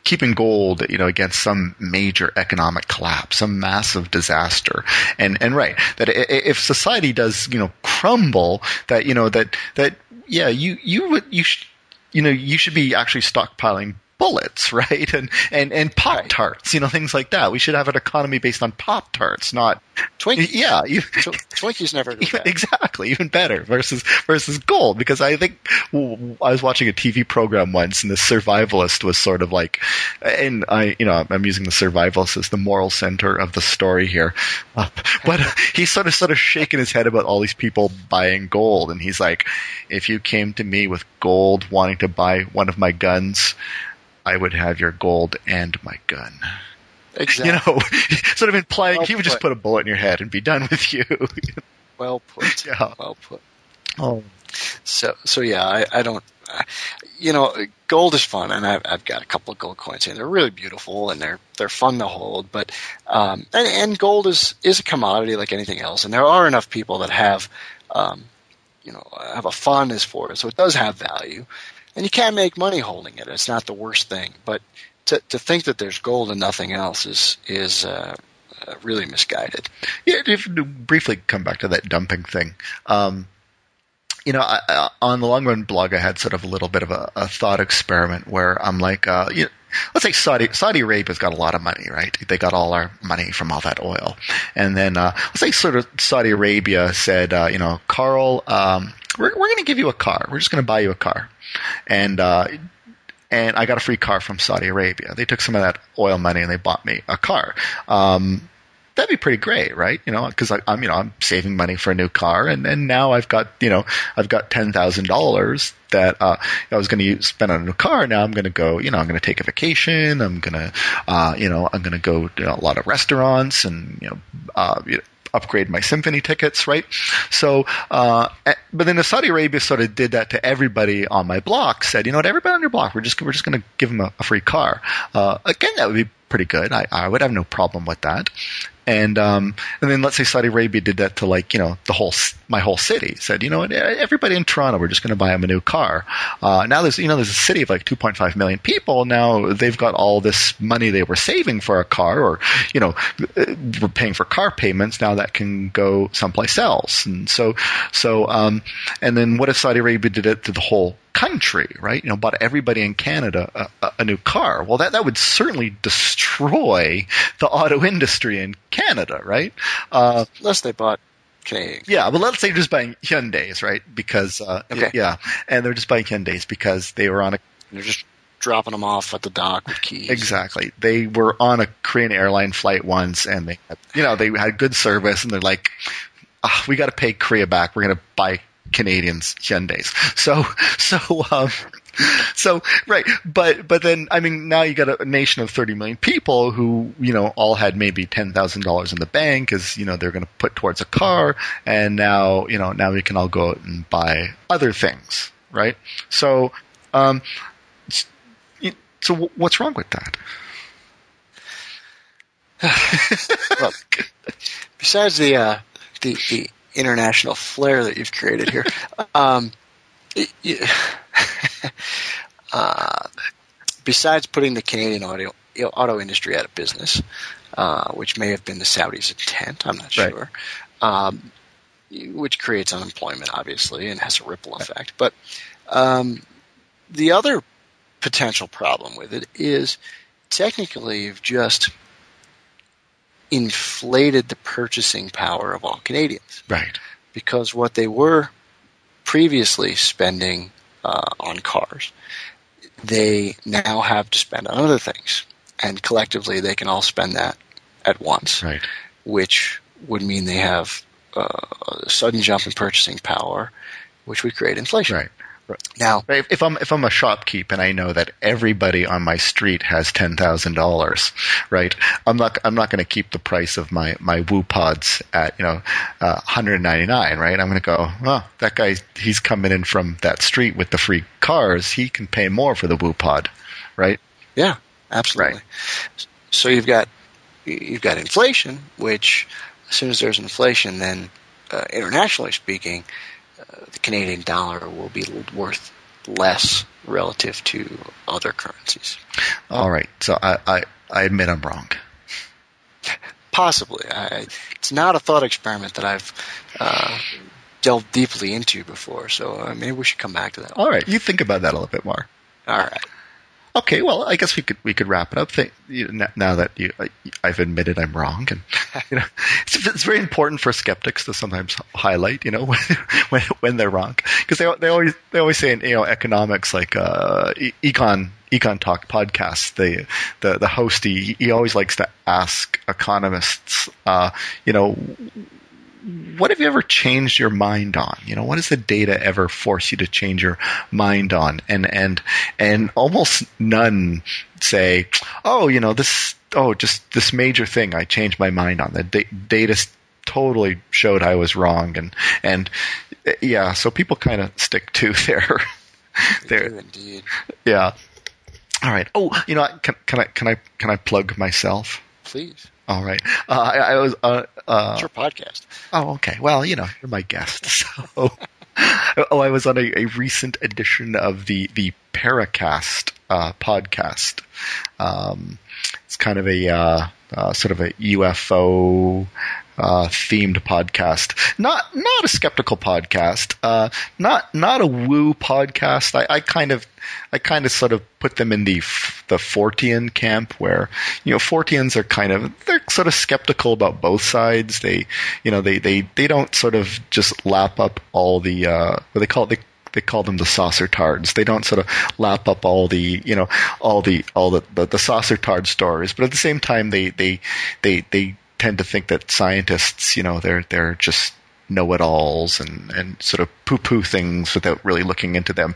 keeping gold, you know, against some major economic collapse, some massive disaster, and and right that if society does, you know, crumble, that you know that that yeah you you would you sh- you know you should be actually stockpiling bullets, right? And and, and Pop-Tarts, right. You know, things like that. We should have an economy based on Pop-Tarts, not Twinkies. Yeah. You, Twinkies never do that. Exactly. Even better versus versus gold. Because I think I was watching a T V program once and the survivalist was sort of like, and I, you know, I'm using the survivalist as the moral center of the story here. Uh, but he's sort of, sort of shaking his head about all these people buying gold. And he's like, if you came to me with gold wanting to buy one of my guns, I would have your gold and my gun. Exactly. You know, sort of implying well he would put. just put a bullet in your head and be done with you. Well put. Yeah. Well put. Oh. So, so yeah, I, I don't – you know, gold is fun, and I've, I've got a couple of gold coins, and they're really beautiful, and they're they're fun to hold. But um, and, and gold is, is a commodity like anything else, and there are enough people that have, um, you know, have a fondness for it, so it does have value. And you can make money holding it. It's not the worst thing. But to to think that there's gold and nothing else is is uh, uh, really misguided. Yeah, if you briefly come back to that dumping thing. Um, you know, I, I, on the Long Run blog, I had sort of a little bit of a, a thought experiment where I'm like, uh, you know, let's say Saudi Saudi Arabia's got a lot of money, right? They got all our money from all that oil. And then uh, let's say sort of Saudi Arabia said, uh, you know, Carl, um, – we're we're going to give you a car. We're just going to buy you a car. And uh, and I got a free car from Saudi Arabia. They took some of that oil money and they bought me a car. Um, that'd be pretty great, right? You know, because I'm you know I'm saving money for a new car, and, and now I've got you know I've got ten thousand dollars that uh, I was going to spend on a new car. Now I'm going to go, you know, I'm going to take a vacation. I'm going to, uh, you know, I'm going to go to a lot of restaurants and you know. Uh, you know upgrade my symphony tickets, right? So, uh, but then the Saudi Arabia sort of did that to everybody on my block. Said, you know what, everybody on your block, we're just we're just going to give them a, a free car. Uh, again, that would be pretty good. I, I would have no problem with that. And um, and then let's say Saudi Arabia did that to like you know the whole my whole city. Said, you know what, everybody in Toronto, we're just going to buy them a new car. Uh, now there's you know there's a city of like two point five million people. Now they've got all this money they were saving for a car, or you know we're paying for car payments. Now that can go someplace else. And so so um, and then what if Saudi Arabia did it to the whole country, right? You know, bought everybody in Canada a, a new car. Well, that, that would certainly destroy the auto industry in Canada, right? Uh, Unless they bought Canadian. Yeah, well, let's say they're just buying Hyundais, right? Because uh, okay. yeah, and they're just buying Hyundais because they were on a. They're just dropping them off at the dock with keys. Exactly. They were on a Korean airline flight once, and they, had, you know, they had good service, and they're like, oh, "We got to pay Korea back. We're going to buy." Canadians Hyundais. So so um, so right, but but then I mean now you got a nation of thirty million people who you know all had maybe ten thousand dollars in the bank as you know they're going to put towards a car, and now you know now we can all go out and buy other things, right? So um, so what's wrong with that? Look, besides the uh, the the international flair that you've created here. um, it, you, uh, besides putting the Canadian audio, auto industry out of business, uh, which may have been the Saudis' intent, I'm not right. sure, um, which creates unemployment, obviously, and has a ripple effect. But um, the other potential problem with it is technically you've just – inflated the purchasing power of all Canadians. Right. Because what they were previously spending uh, on cars, they now have to spend on other things. And collectively, they can all spend that at once. Right. Which would mean they have uh, a sudden jump in purchasing power, which would create inflation. Right. Right. Now, if I'm if I'm a shopkeep and I know that everybody on my street has ten thousand dollars, right? I'm not I'm not going to keep the price of my my WooPods at you know uh, one hundred ninety-nine, right? I'm going to go, oh, that guy he's coming in from that street with the free cars. He can pay more for the WooPod, right? Yeah, absolutely. Right. So you've got you've got inflation, which as soon as there's inflation, then uh, internationally speaking. Uh, the Canadian dollar will be worth less relative to other currencies. All right. So I, I, I admit I'm wrong. Possibly. I, it's not a thought experiment that I've uh, delved deeply into before, so uh, maybe we should come back to that. All right. You think about that a little bit more. All right. Okay, well, I guess we could we could wrap it up. Think, you, now that you, I, I've admitted I'm wrong, and you know, it's, it's very important for skeptics to sometimes highlight, you know, when when, when they're wrong, because they they always they always say in you know economics like uh, econ econ talk podcasts, the the the host he, he always likes to ask economists, uh, you know. What have you ever changed your mind on? You know, what does the data ever force you to change your mind on? And and and almost none say, oh, you know, this oh, just this major thing I changed my mind on. The da- data totally showed I was wrong, and and yeah, so people kind of stick to their their indeed. Yeah. All right. Oh, you know, can, can I can I can I plug myself? Please. All right. Uh, I, I was. Uh, uh, it's your podcast. Oh, okay. Well, you know, you're my guest. So, oh, I was on a, a recent edition of the the Paracast uh, podcast. Um, it's kind of a uh, uh, sort of a U F O uh, themed podcast. Not not a skeptical podcast. Uh, not not a woo podcast. I, I kind of I kind of sort of put them in the the Fortean camp, where, you know, Forteans are kind of they're sort of skeptical about both sides. They you know they they, they don't sort of just lap up all the uh, what they call it. They, They call them the saucer tards. They don't sort of lap up all the, you know, all the all the, the, the saucer tard stories, but at the same time, they they they they tend to think that scientists, you know, they're they're just know-it-alls and and sort of poo-poo things without really looking into them.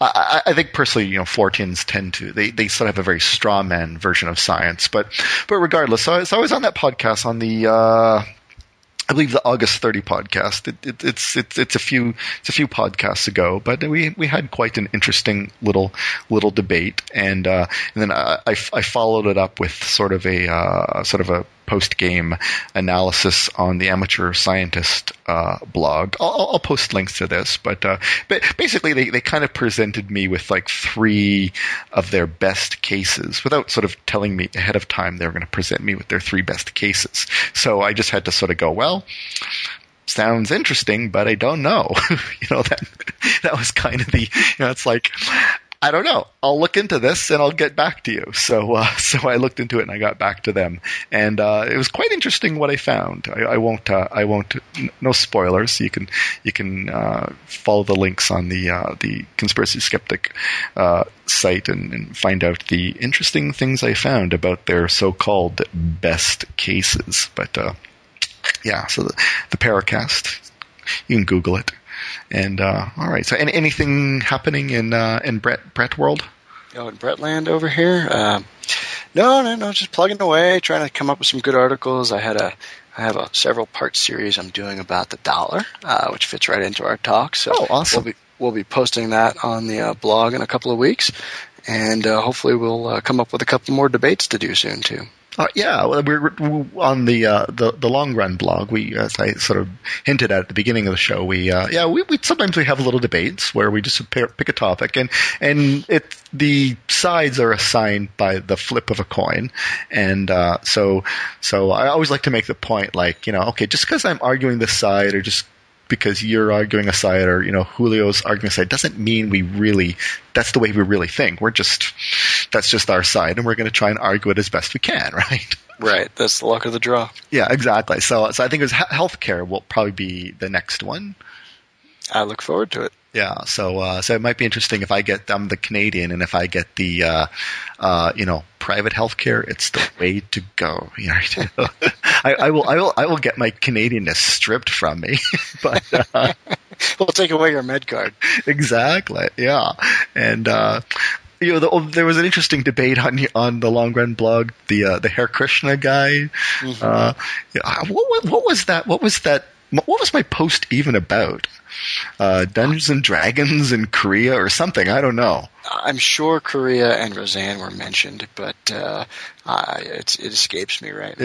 I, I, I think personally, you know, Forteans tend to they they sort of have a very straw man version of science, but but regardless, so I, so I was on that podcast on the. Uh, I believe the August thirtieth podcast. It, it, it's it's it's a few it's a few podcasts ago, but we we had quite an interesting little little debate, and uh, and then I, I, I followed it up with sort of a uh, sort of a post game analysis on the Amateur Scientist uh, blog. I'll, I'll post links to this, but uh, but basically they they kind of presented me with like three of their best cases without sort of telling me ahead of time they were going to present me with their three best cases. So I just had to sort of go, well, sounds interesting, but I don't know. you know, that that was kind of the, you know, it's like, I don't know. I'll look into this and I'll get back to you. So uh, so I looked into it and I got back to them. And uh, it was quite interesting what I found. I, I won't uh, I won't no spoilers. You can you can uh, follow the links on the uh, the Conspiracy Skeptic uh, site and, and find out the interesting things I found about their so-called best cases. But uh, yeah, so the, the Paracast, you can Google it. And uh, all right, so any, anything happening in uh, in Brett Brett world? Oh, in Brettland over here? Uh, no, no, no, just plugging away, trying to come up with some good articles. I had a I have a several part series I'm doing about the dollar, uh, which fits right into our talk. So oh, awesome! We'll be, we'll be posting that on the uh, blog in a couple of weeks, and uh, hopefully we'll uh, come up with a couple more debates to do soon too. Uh, yeah, we're, we're on the, uh, the the Long Run blog. We, as I sort of hinted at at the beginning of the show, we uh, yeah, we, we sometimes we have little debates where we just pick a topic, and and it the sides are assigned by the flip of a coin, and uh, so so I always like to make the point, like, you know, okay, just because I'm arguing this side, or just because you're arguing a side, or, you know, Julio's arguing a side, doesn't mean we really that's the way we really think. We're just that's just our side, and we're going to try and argue it as best we can, right? Right. That's the luck of the draw. Yeah, exactly. So, so I think it was healthcare will probably be the next one. I look forward to it. Yeah. So, uh, so it might be interesting if I get I'm the Canadian, and if I get the uh, uh, you know, private healthcare, it's the way to go. You know, I, I will, I will, I will get my Canadianness stripped from me. But uh, we'll take away your med card. Exactly. Yeah. And uh, you know, the, there was an interesting debate on on the Long Run blog. The uh, the Hare Krishna guy. Mm-hmm. Uh, yeah, what, what was that? What was that? What was my post even about? Uh, Dungeons and Dragons in Korea or something? I don't know. I'm sure Korea and Roseanne were mentioned, but uh, I, it, it escapes me right now.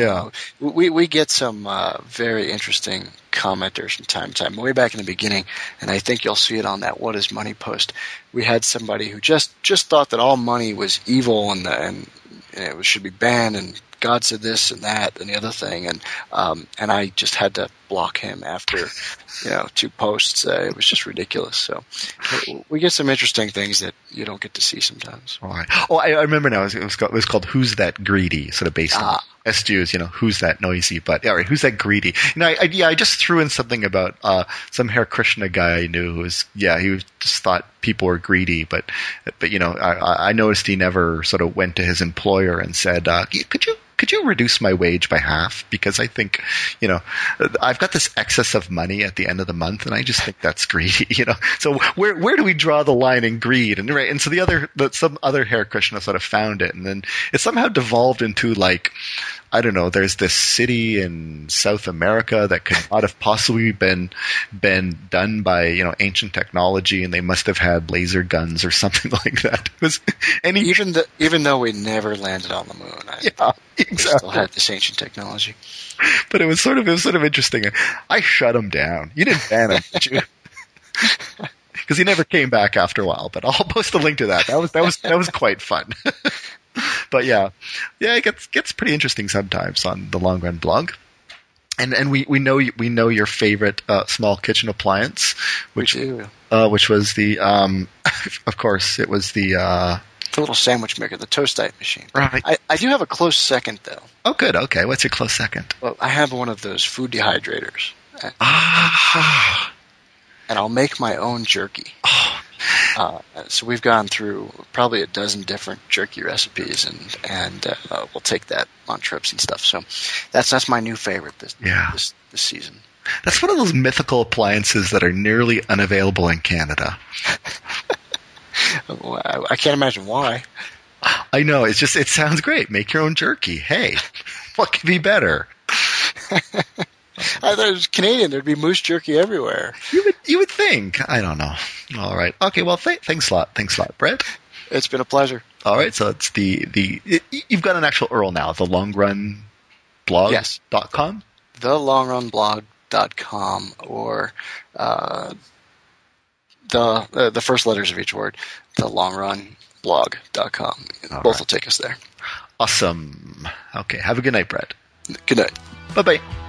Yeah. We we get some uh, very interesting commenters from time to time. Way back in the beginning, and I think you'll see it on that What is Money post, we had somebody who just, just thought that all money was evil and, and, and it should be banned, and God said this and that and the other thing, and um, and I just had to block him after, you know, two posts. Uh, it was just ridiculous. So we get some interesting things that you don't get to see sometimes. All right. Oh, I, I remember now. It was, it, was called, it was called "Who's That Greedy?" Sort of based ah. on S Gs, you know, who's that noisy? But all right, who's that greedy? You know, I, I, yeah, I just threw in something about uh, some Hare Krishna guy I knew who was, yeah, he was, just thought people were greedy, but but you know, I, I noticed he never sort of went to his employer and said, uh, "Could you?" Could you reduce my wage by half? Because I think, you know, I've got this excess of money at the end of the month, and I just think that's greedy, you know. So where where do we draw the line in greed? And right, and so the other the, some other Hare Krishna sort of found it, and then it somehow devolved into, like, I don't know, there's this city in South America that could not have possibly been been done by, you know, ancient technology, and they must have had laser guns or something like that. It was, and he, even the, even though we never landed on the moon, I, yeah, exactly. We still had this ancient technology. But it was sort of it was sort of interesting. I shut him down. You didn't ban him, did you? Because he never came back after a while. But I'll post a link to that. That was that was that was quite fun. But yeah, yeah, it gets gets pretty interesting sometimes on the Long Run blog. And and we, we know we know your favorite uh, small kitchen appliance, which uh, which was the um, of course it was the uh, the little sandwich maker, the Toastite machine. Right. I, I do have a close second though. Oh, good. Okay, what's your close second? Well, I have one of those food dehydrators. Ah. And I'll make my own jerky. Oh. Uh, so we've gone through probably a dozen different jerky recipes, and and uh, we'll take that on trips and stuff. So that's that's my new favorite this, yeah. this this season. That's one of those mythical appliances that are nearly unavailable in Canada. Well, I, I can't imagine why. I know, it's just it sounds great. Make your own jerky. Hey, what could be better? I thought it was Canadian. There'd be moose jerky everywhere. You would, you would think. I don't know. All right. Okay. Well, th- thanks a lot. Thanks a lot, Brett. It's been a pleasure. All right. So it's the the it, you've got an actual U R L now. The Long Run Blog. Yes. Dot com. The Long Run Blog dot com or uh, the uh, the first letters of each word. The Long Run Blog dot com. Both right. will take us there. Awesome. Okay. Have a good night, Brett. Good night. Bye bye.